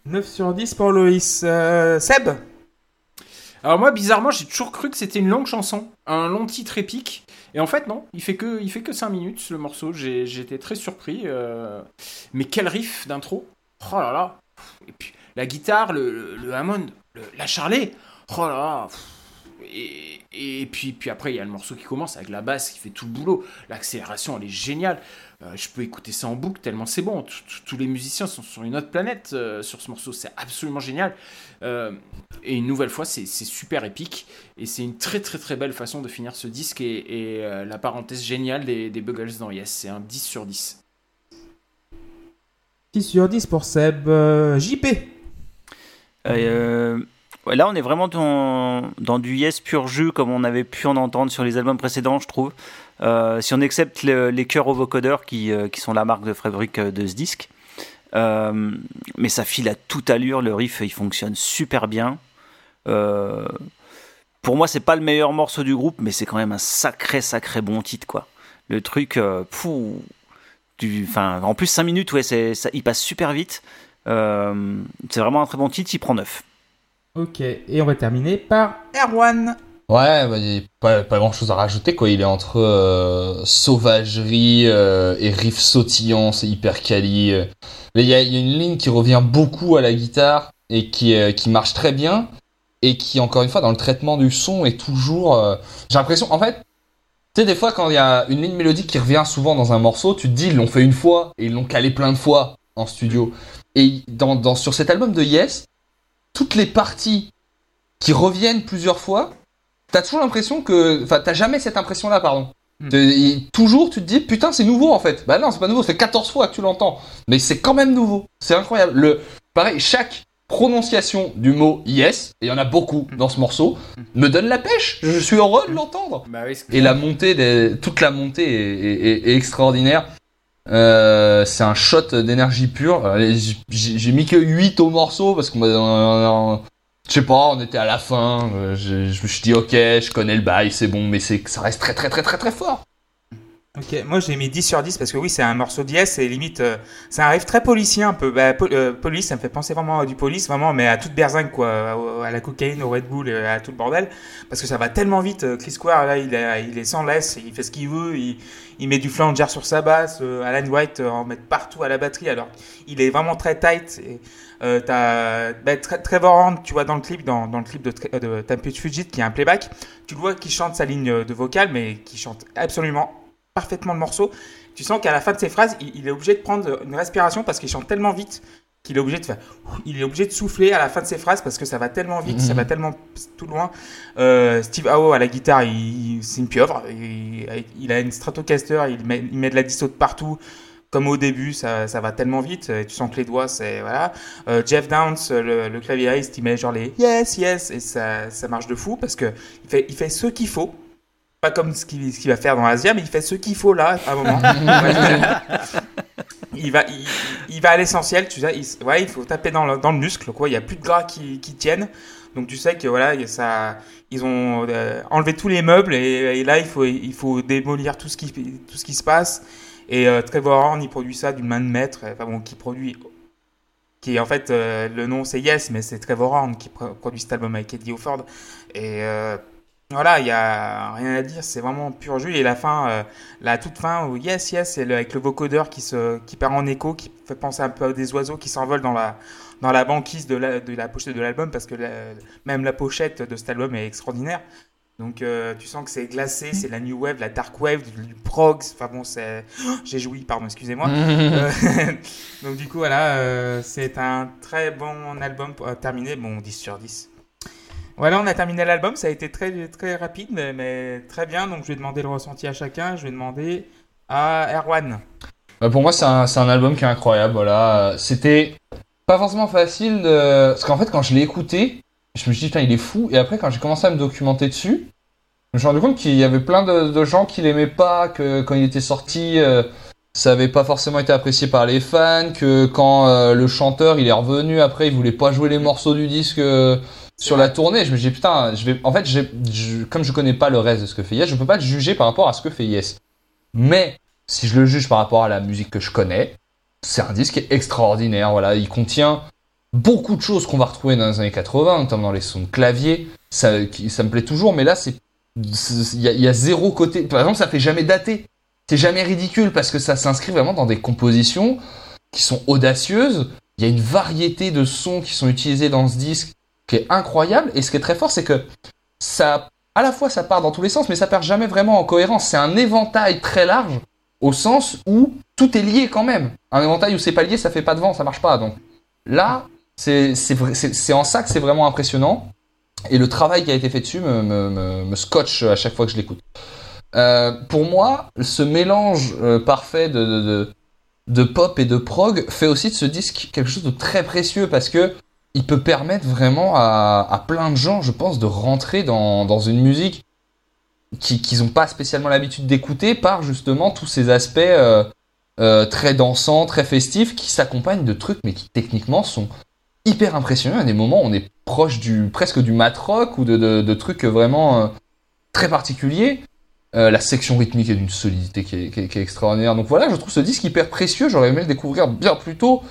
neuf sur dix pour Loïs. Euh, Seb ? Alors moi, bizarrement, j'ai toujours cru que c'était une longue chanson, un long titre épique. Et en fait, non, il fait que, il fait que cinq minutes, le morceau. J'ai, j'étais très surpris. Euh... Mais quel riff d'intro. Oh là là. Et puis, la guitare, le, le, le Hammond, le, la Charlet. Oh là là. Et, et puis, puis après, il y a le morceau qui commence avec la basse qui fait tout le boulot. L'accélération, elle est géniale. Euh, je peux écouter ça en boucle tellement c'est bon. Tous les musiciens sont sur une autre planète euh, sur ce morceau. C'est absolument génial. Euh, et une nouvelle fois, c'est, c'est super épique. Et c'est une très, très, très belle façon de finir ce disque. Et, et euh, la parenthèse géniale des, des Buggles dans Yes, c'est un dix sur dix. dix sur dix pour Seb. Euh, J P. Euh... Ouais, là, on est vraiment dans, dans du Yes pur jus, comme on avait pu en entendre sur les albums précédents, je trouve. Euh, si on accepte le, les chœurs au vocodeur qui, euh, qui sont la marque de fabrique de ce disque. Euh, mais ça file à toute allure, le riff, il fonctionne super bien. Euh, pour moi, c'est pas le meilleur morceau du groupe, mais c'est quand même un sacré, sacré bon titre, quoi. Le truc, euh, pfou, du, enfin, en plus, cinq minutes, ouais, c'est, ça, il passe super vite. Euh, c'est vraiment un très bon titre, il prend neuf. Ok, et on va terminer par Erwan. Ouais, bah, il n'y a pas, pas grand chose à rajouter, quoi. Il est entre euh, sauvagerie euh, et riff sautillant, c'est hyper quali. Euh. Il y a, y a une ligne qui revient beaucoup à la guitare et qui, euh, qui marche très bien et qui, encore une fois, dans le traitement du son est toujours... Euh, j'ai l'impression, en fait, tu sais, des fois, quand il y a une ligne mélodique qui revient souvent dans un morceau, tu te dis, ils l'ont fait une fois et ils l'ont calé plein de fois en studio. Et dans, dans, sur cet album de Yes... toutes les parties qui reviennent plusieurs fois, t'as toujours l'impression que... Enfin, t'as jamais cette impression-là, pardon. Mm. Toujours, tu te dis, putain, c'est nouveau, en fait. Bah non, c'est pas nouveau, c'est quatorze fois que tu l'entends. Mais c'est quand même nouveau. C'est incroyable. Le... Pareil, chaque prononciation du mot « yes », et il y en a beaucoup mm. dans ce morceau, mm. me donne la pêche. Je suis heureux de l'entendre. Bah, oui, et la montée, des... toute la montée est, est... est extraordinaire. Euh, c'est un shot d'énergie pure. Euh, j'ai, j'ai mis que huit au morceau parce qu'on euh, euh, je sais pas, on était à la fin. Euh, je, je me suis dit ok, je connais le bail, c'est bon, mais c'est, ça reste très très très très très fort. Ok, moi j'ai mis dix sur dix parce que oui, c'est un morceau de Yes et limite, euh, ça arrive très policier un peu. Bah, po- euh, Police, ça me fait penser vraiment à du Police, vraiment, mais à toute berzingue quoi, à, à la cocaïne, au Red Bull, à tout le bordel, parce que ça va tellement vite. Chris Squire là, il, a, il est sans laisse, il fait ce qu'il veut, il, il met du flanger sur sa basse, euh, Alan White euh, en met partout à la batterie, alors il est vraiment très tight. Et, euh, t'as bah, Tre- Trevor Horn, tu vois dans le clip, dans, dans le clip de, Tre- de Tempest Fugit, qui est un playback, tu le vois qui chante sa ligne de vocale, mais qui chante absolument parfaitement le morceau. Tu sens qu'à la fin de ses phrases, il, il est obligé de prendre une respiration parce qu'il chante tellement vite qu'il est obligé de faire, il est obligé de souffler à la fin de ses phrases parce que ça va tellement vite, mmh. ça va tellement tout loin. Euh, Steve Howe à la guitare, il, c'est une pieuvre. Il, il a une Stratocaster, il met, il met de la disto de partout. Comme au début, ça, ça va tellement vite. Tu sens que les doigts, c'est voilà. Euh, Geoff Downes, le, le claviériste, il met genre les yes, yes, et ça, ça marche de fou parce que il fait, il fait ce qu'il faut. Pas comme ce qu'il, ce qu'il va faire dans Asia, mais il fait ce qu'il faut là, à un moment. il, va, il, il va à l'essentiel, tu sais, il, ouais, il faut taper dans le, dans le muscle, quoi. Il n'y a plus de gras qui, qui tiennent. Donc tu sais que voilà, ça, ils ont euh, enlevé tous les meubles et, et là, il faut, il faut démolir tout ce qui, tout ce qui se passe. Et euh, Trevor Horn, il produit ça d'une main de maître, enfin bon, qui produit... qui en fait, euh, le nom c'est Yes, mais c'est Trevor Horn qui pr- produit cet album avec Eddy Offord. Et... Euh, voilà, il n'y a rien à dire, c'est vraiment pur jus. Et la fin, euh, la toute fin, où yes, yes, c'est le, avec le vocodeur qui, se, qui part en écho, qui fait penser un peu à des oiseaux qui s'envolent dans la, dans la banquise de la, de la pochette de l'album, parce que la, même la pochette de cet album est extraordinaire. Donc euh, tu sens que c'est glacé, c'est la new wave, la dark wave, du, du prog, enfin bon, c'est... Oh, j'ai joui, pardon, excusez-moi. euh, donc du coup, voilà, euh, c'est un très bon album euh, terminé, bon, dix sur dix. Voilà, on a terminé l'album, ça a été très, très rapide, mais, mais très bien. Donc je vais demander le ressenti à chacun, je vais demander à Erwan. Bah pour moi, c'est un, c'est un album qui est incroyable, voilà. C'était pas forcément facile, de... parce qu'en fait, quand je l'ai écouté, je me suis dit, putain, il est fou. Et après, quand j'ai commencé à me documenter dessus, je me suis rendu compte qu'il y avait plein de, de gens qui l'aimaient pas, que quand il était sorti, euh, ça avait pas forcément été apprécié par les fans, que quand euh, le chanteur, il est revenu, après, il voulait pas jouer les morceaux du disque... Euh, sur la tournée, je me dis putain, je vais, en fait, j'ai, je, comme je connais pas le reste de ce que fait Yes, je peux pas le juger par rapport à ce que fait Yes. Mais si je le juge par rapport à la musique que je connais, c'est un disque extraordinaire. Voilà, il contient beaucoup de choses qu'on va retrouver dans les années quatre-vingts, notamment dans les sons de clavier. Ça, ça me plaît toujours, mais là, c'est, il y, y a zéro côté. Par exemple, ça fait jamais dater. C'est jamais ridicule parce que ça s'inscrit vraiment dans des compositions qui sont audacieuses. Il y a une variété de sons qui sont utilisés dans ce disque qui est incroyable. Et ce qui est très fort, c'est que ça, à la fois, ça part dans tous les sens, mais ça perd jamais vraiment en cohérence. C'est un éventail très large au sens où tout est lié quand même. Un éventail où c'est pas lié, ça fait pas de vent, ça marche pas. Donc là, c'est, c'est, c'est, c'est en ça que c'est vraiment impressionnant. Et le travail qui a été fait dessus me, me, me, me scotche à chaque fois que je l'écoute. Euh, pour moi, ce mélange euh, parfait de, de, de, de pop et de prog fait aussi de ce disque quelque chose de très précieux parce que il peut permettre vraiment à, à plein de gens, je pense, de rentrer dans, dans une musique qui, qu'ils n'ont pas spécialement l'habitude d'écouter par justement tous ces aspects euh, euh, très dansants, très festifs qui s'accompagnent de trucs mais qui techniquement sont hyper impressionnants. À des moments, on est proche du presque du mat rock ou de, de, de trucs vraiment euh, très particuliers. Euh, la section rythmique est d'une solidité qui est, qui, est, qui est extraordinaire. Donc voilà, je trouve ce disque hyper précieux. J'aurais aimé le découvrir bien plus tôt.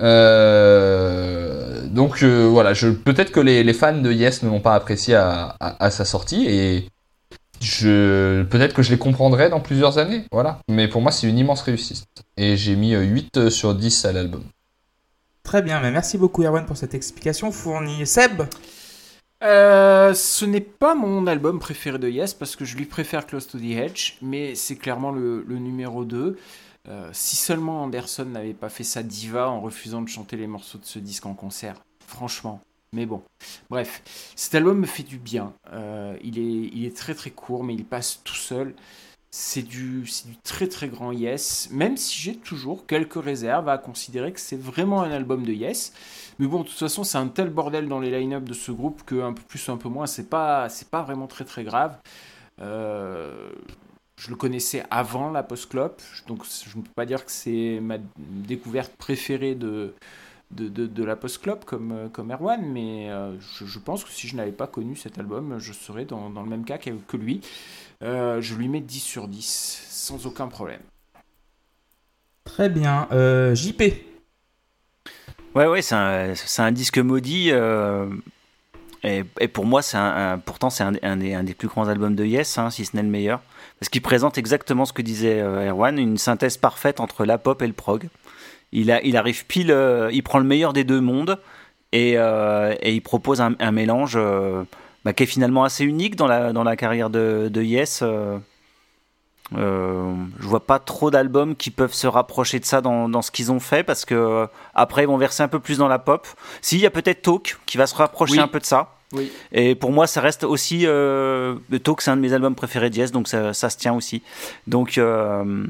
Euh, donc euh, voilà, je, peut-être que les, les fans de Yes ne l'ont pas apprécié à, à, à sa sortie. Et je, peut-être que je les comprendrai dans plusieurs années. Voilà. Mais pour moi, c'est une immense réussite. Et j'ai mis huit sur dix à l'album. Très bien. Mais merci beaucoup, Erwan, pour cette explication fournie. Seb ? Euh, ce n'est pas mon album préféré de Yes parce que je lui préfère Close to the Edge, mais c'est clairement le, le numéro deux. Euh, si seulement Anderson n'avait pas fait sa diva en refusant de chanter les morceaux de ce disque en concert, franchement. Mais bon, bref, cet album me fait du bien. Euh, il est, il est très très court, mais il passe tout seul. C'est du, c'est du très très grand Yes, même si j'ai toujours quelques réserves à considérer que c'est vraiment un album de Yes. Mais bon, de toute façon, c'est un tel bordel dans les line-up de ce groupe qu'un peu plus ou un peu moins, c'est pas, c'est pas vraiment très très grave. Euh, je le connaissais avant la post-clope, donc je ne peux pas dire que c'est ma découverte préférée de, de, de, de la post-clope comme, comme Erwan, mais euh, je, je pense que si je n'avais pas connu cet album, je serais dans, dans le même cas que, que lui. Euh, je lui mets dix sur dix, sans aucun problème. Très bien. Euh, J P. Ouais, ouais, c'est un, c'est un disque maudit. Euh, et, et pour moi, c'est un, un, pourtant, c'est un, un, des, un des plus grands albums de Yes, hein, si ce n'est le meilleur. Parce qu'il présente exactement ce que disait euh, Erwan, une synthèse parfaite entre la pop et le prog. Il, a, il arrive pile, euh, il prend le meilleur des deux mondes et, euh, et il propose un, un mélange euh, bah, qui est finalement assez unique dans la, dans la carrière de, de Yes. Euh, Euh, je vois pas trop d'albums qui peuvent se rapprocher de ça dans, dans ce qu'ils ont fait parce que euh, après ils vont verser un peu plus dans la pop. Si, il y a peut-être Talk qui va se rapprocher oui. un peu de ça. Oui. Et pour moi, ça reste aussi. Euh, Talk, c'est un de mes albums préférés de Yes, donc ça, ça se tient aussi. Donc, euh,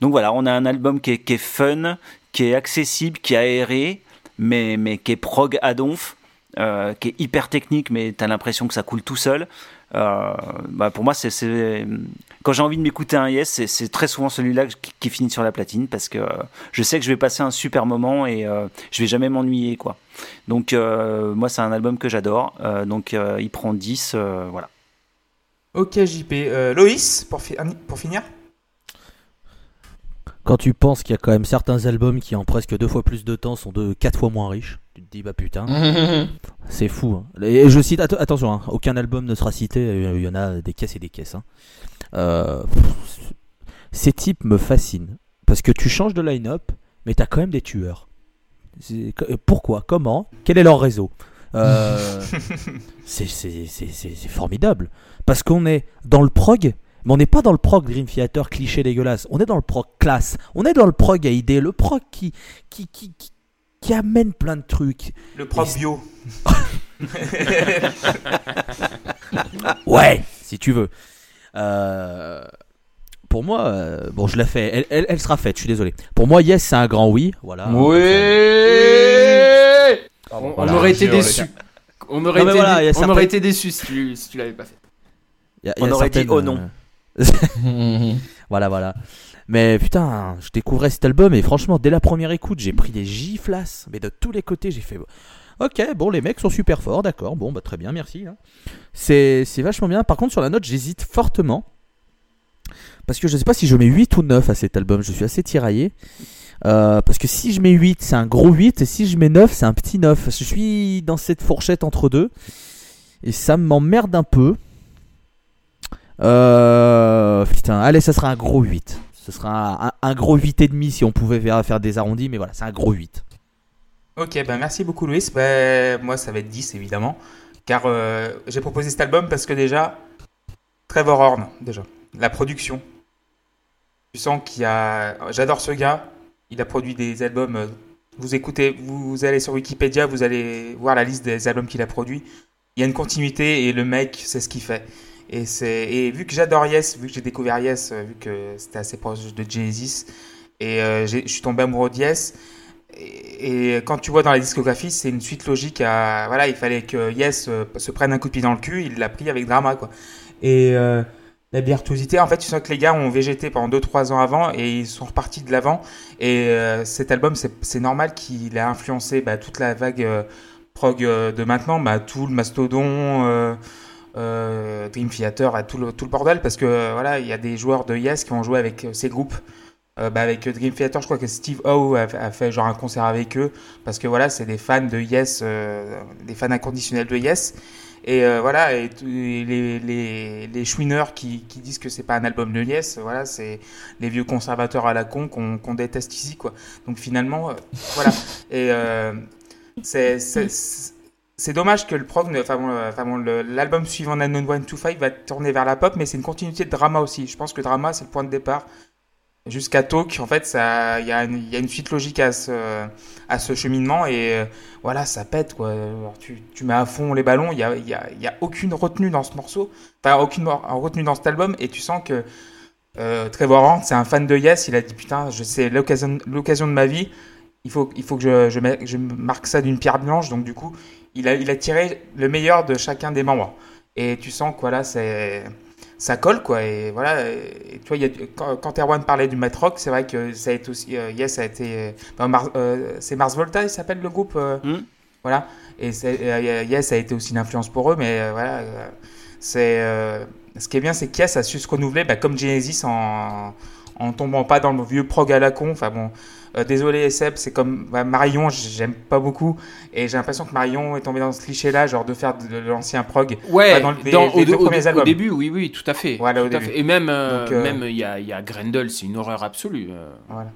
donc voilà, on a un album qui est, qui est fun, qui est accessible, qui est aéré, mais, mais qui est prog à donf, euh, qui est hyper technique, mais t'as l'impression que ça coule tout seul. Euh, bah pour moi c'est, c'est quand j'ai envie de m'écouter un Yes c'est, c'est très souvent celui-là qui, qui finit sur la platine parce que euh, je sais que je vais passer un super moment et euh, je vais jamais m'ennuyer quoi. Donc euh, moi c'est un album que j'adore euh, donc euh, il prend dix euh, voilà. Ok J P. euh, Loïs pour, fi- pour finir. Quand tu penses qu'il y a quand même certains albums qui en presque deux fois plus de temps sont de quatre fois moins riches, tu te dis bah putain, c'est fou. Hein. Et je cite, att- attention, hein, aucun album ne sera cité, il y en a des caisses et des caisses. Hein. Euh, pff, ces types me fascinent, parce que tu changes de line-up, mais t'as quand même des tueurs. C'est, pourquoi ? Comment ? Quel est leur réseau ? euh, c'est, c'est, c'est, c'est, c'est formidable, parce qu'on est dans le prog, mais on n'est pas dans le prog Dream Theater cliché dégueulasse, on est dans le prog classe, on est dans le prog à idée, le prog qui... qui, qui, qui qui amène plein de trucs. Le prog et... bio. Ouais, si tu veux. Euh, pour moi, euh, bon, je la fais. Elle, elle, elle sera faite. Je suis désolé. Pour moi, Yes, c'est un grand oui. Voilà. Oui. Pardon, on, voilà. On aurait été déçus. On aurait, non, été, voilà, on certains... aurait été déçus si tu, si tu l'avais pas fait. Y a, y a on aurait certaines... dit oh non. Voilà, voilà. Mais putain, je découvrais cet album et franchement, dès la première écoute, j'ai pris des giflasses. Mais de tous les côtés, j'ai fait... ok, bon, les mecs sont super forts, d'accord, bon, bah très bien, merci. Hein. C'est, c'est vachement bien. Par contre, sur la note, j'hésite fortement. Parce que je ne sais pas si je mets huit ou neuf à cet album, je suis assez tiraillé. Euh, parce que si je mets huit, c'est un gros huit, et si je mets neuf, c'est un petit neuf. Je suis dans cette fourchette entre deux, et ça m'emmerde un peu. Euh, putain, allez, ça sera un gros huit. Ce sera un, un gros huit virgule cinq si on pouvait faire des arrondis, mais voilà, c'est un gros huit. Ok, bah merci beaucoup Louis. Bah, moi, ça va être dix évidemment, car euh, j'ai proposé cet album parce que déjà, Trevor Horn, déjà, la production. Tu sens qu'il y a... J'adore ce gars, il a produit des albums, vous écoutez, vous allez sur Wikipédia, vous allez voir la liste des albums qu'il a produits. Il y a une continuité et le mec, c'est ce qu'il fait. Et, c'est, et vu que j'adore Yes, vu que j'ai découvert Yes, vu que c'était assez proche de Genesis, et euh, je suis tombé amoureux de Yes, et, et quand tu vois dans la discographie, c'est une suite logique à... Voilà, il fallait que Yes euh, se prenne un coup de pied dans le cul, il l'a pris avec Drama, quoi. Et euh, la virtuosité, en fait, tu sens que les gars ont végété pendant deux trois ans avant, et ils sont repartis de l'avant, et euh, cet album, c'est, c'est normal qu'il a influencé bah, toute la vague euh, prog euh, de maintenant, bah, tout le mastodon... Euh, Euh, Dream Theater, tout le, tout le bordel, parce que voilà, il y a des joueurs de Yes qui ont joué avec ces groupes, euh, bah avec Dream Theater, je crois que Steve Howe a, a fait genre un concert avec eux, parce que voilà, c'est des fans de Yes, euh, des fans inconditionnels de Yes, et euh, voilà, et, et les, les, les chouineurs qui, qui disent que c'est pas un album de Yes, voilà, c'est les vieux conservateurs à la con qu'on, qu'on déteste ici, quoi. Donc finalement, euh, voilà, et euh, c'est, c'est, c'est C'est dommage que le prog, enfin bon, enfin bon, le, l'album suivant ninety one twenty-five va tourner vers la pop, mais c'est une continuité de Drama aussi. Je pense que Drama, c'est le point de départ jusqu'à Talk. En fait, ça, il y, y a une suite logique à ce, à ce cheminement et euh, voilà, ça pète quoi. Alors, tu, tu mets à fond les ballons. Il y a, il y a, il y a aucune retenue dans ce morceau, enfin aucune retenue dans cet album, et tu sens que euh, Trevor Horn, c'est un fan de Yes. Il a dit putain, je sais l'occasion, l'occasion de ma vie. Il faut, il faut que je, je, je marque ça d'une pierre blanche. Donc du coup. Il a, il a tiré le meilleur de chacun des membres. Et tu sens que voilà, c'est, ça colle, quoi. Et voilà, et, tu vois, y a, quand, quand Erwan parlait du Matt Rock, c'est vrai que ça a été aussi. Euh, yes, ça a été. Ben, Mar, euh, c'est Mars Volta, il s'appelle le groupe. Euh, mm. Voilà. Et c'est, euh, Yes, ça a été aussi une influence pour eux, mais euh, voilà. Euh, c'est, euh, ce qui est bien, c'est que Yes a su se renouveler, bah, comme Genesis en. en tombant pas dans le vieux prog à la con. Enfin bon, euh, désolé Seb, c'est comme bah, Marion, j'aime pas beaucoup, et j'ai l'impression que Marion est tombée dans ce cliché là, genre de faire de l'ancien prog. Ouais, bah, dans les, dans, les, au, les deux au, premiers albums. Au début, oui, oui, tout à fait. Voilà, tout au à début. Fait. Et même, euh, il euh, y a, y a Grendel, c'est une horreur absolue. Voilà.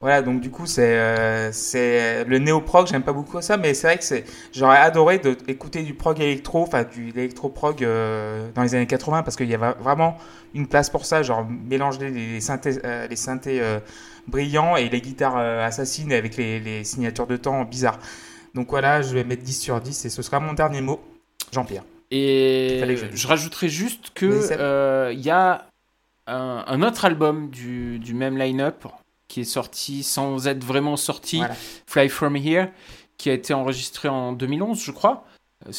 Voilà, donc du coup, c'est, euh, c'est le néo-prog, j'aime pas beaucoup ça, mais c'est vrai que c'est, j'aurais adoré d'écouter du prog électro, enfin du électro-prog euh, dans les années quatre-vingts, parce qu'il y avait vraiment une place pour ça, genre mélanger les synthés, euh, les synthés euh, brillants et les guitares euh, assassines avec les, les signatures de temps bizarres. Donc voilà, je vais mettre dix sur dix et ce sera mon dernier mot, Jean-Pierre. Et je... je rajouterai juste que il ça... euh, y a un, un autre album du, du même line-up, qui est sorti sans être vraiment sorti, voilà. Fly From Here, qui a été enregistré en deux mille onze, je crois.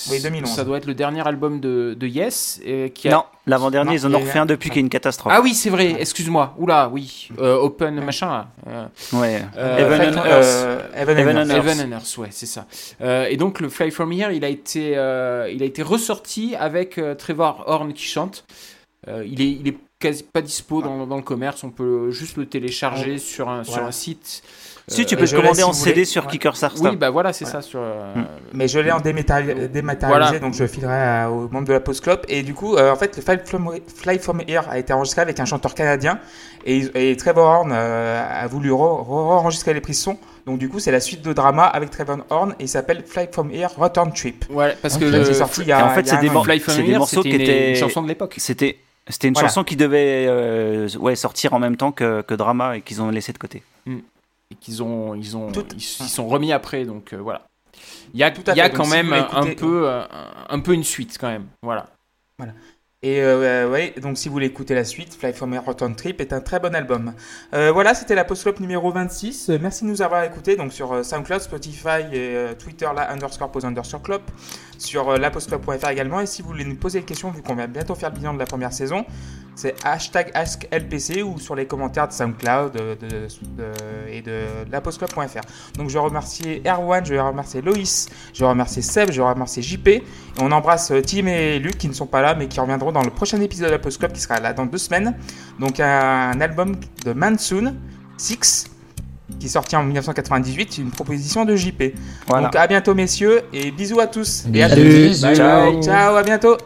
Oui, deux mille onze. Ça doit être le dernier album de, de Yes. Et qui a... Non, l'avant-dernier, ils en ont refait un depuis, qui est une catastrophe. Ah oui, c'est vrai, excuse-moi. Oula, oui. Euh, open, machin. Euh, ouais. Euh, Heaven, and Earth. Euh, Heaven, Heaven and Earth. Heaven and Earth, ouais, c'est ça. Euh, et donc, le Fly From Here, il a été, euh, il a été ressorti avec euh, Trevor Horn qui chante. Euh, il est, il est quasi pas dispo dans, dans le commerce, on peut juste le télécharger, ouais. sur, un, sur voilà. un site. Si, tu peux euh, te commander en si C D voulez. sur ouais. Kickstarter. Oui, bah voilà, c'est voilà. ça. Sur, euh... Mais je l'ai en dématérialisé, voilà. donc je filerai aux membres de la Pause Clope. Et du coup, euh, en fait, le Fly From, Fly From Here a été enregistré avec un chanteur canadien. Et, et Trevor Horn euh, a voulu re-enregistrer les prises son. Donc du coup, c'est la suite de Drama avec Trevor Horn et il s'appelle Fly From Here Return Trip. Voilà, parce okay. que le... c'est sorti il y a un an. En fait, c'est des, mor- Fly From c'est Here, des morceaux qui étaient une chanson de l'époque. C'était... C'était une voilà. chanson qui devait euh, ouais, sortir en même temps que, que Drama et qu'ils ont laissé de côté. Mmh. Et qu'ils ont, ils ont, tout... ils, ils sont remis après, donc euh, voilà. Il y a, il y a quand donc, même si un, écoutez... peu, euh, un peu une suite quand même, voilà. Voilà. Et euh, ouais, donc si vous voulez écouter la suite, Fly From Here Return Trip est un très bon album. Euh, voilà, c'était la Post-Clope numéro vingt-six. Euh, merci de nous avoir écoutés donc, sur euh, SoundCloud, Spotify et euh, Twitter, la underscore pose underscore clope, sur euh, la post clope point f r également. Et si vous voulez nous poser des questions, vu qu'on va bientôt faire le bilan de la première saison, C'est hashtag AskLPC ou sur les commentaires de SoundCloud de, de, de, et de l'apostclub.fr. Donc je vais remercier Erwan, je vais remercier Loïs, je vais remercier Seb, je vais remercier J P. Et on embrasse Tim et Luc qui ne sont pas là mais qui reviendront dans le prochain épisode de l'Apostclub qui sera là dans deux semaines. Donc un album de Monsoon, Six, qui est sorti en dix-neuf cent quatre-vingt-dix-huit, une proposition de J P. Voilà. Donc à bientôt messieurs et bisous à tous. Bisous. Et à tous. Ciao. Ciao, à bientôt.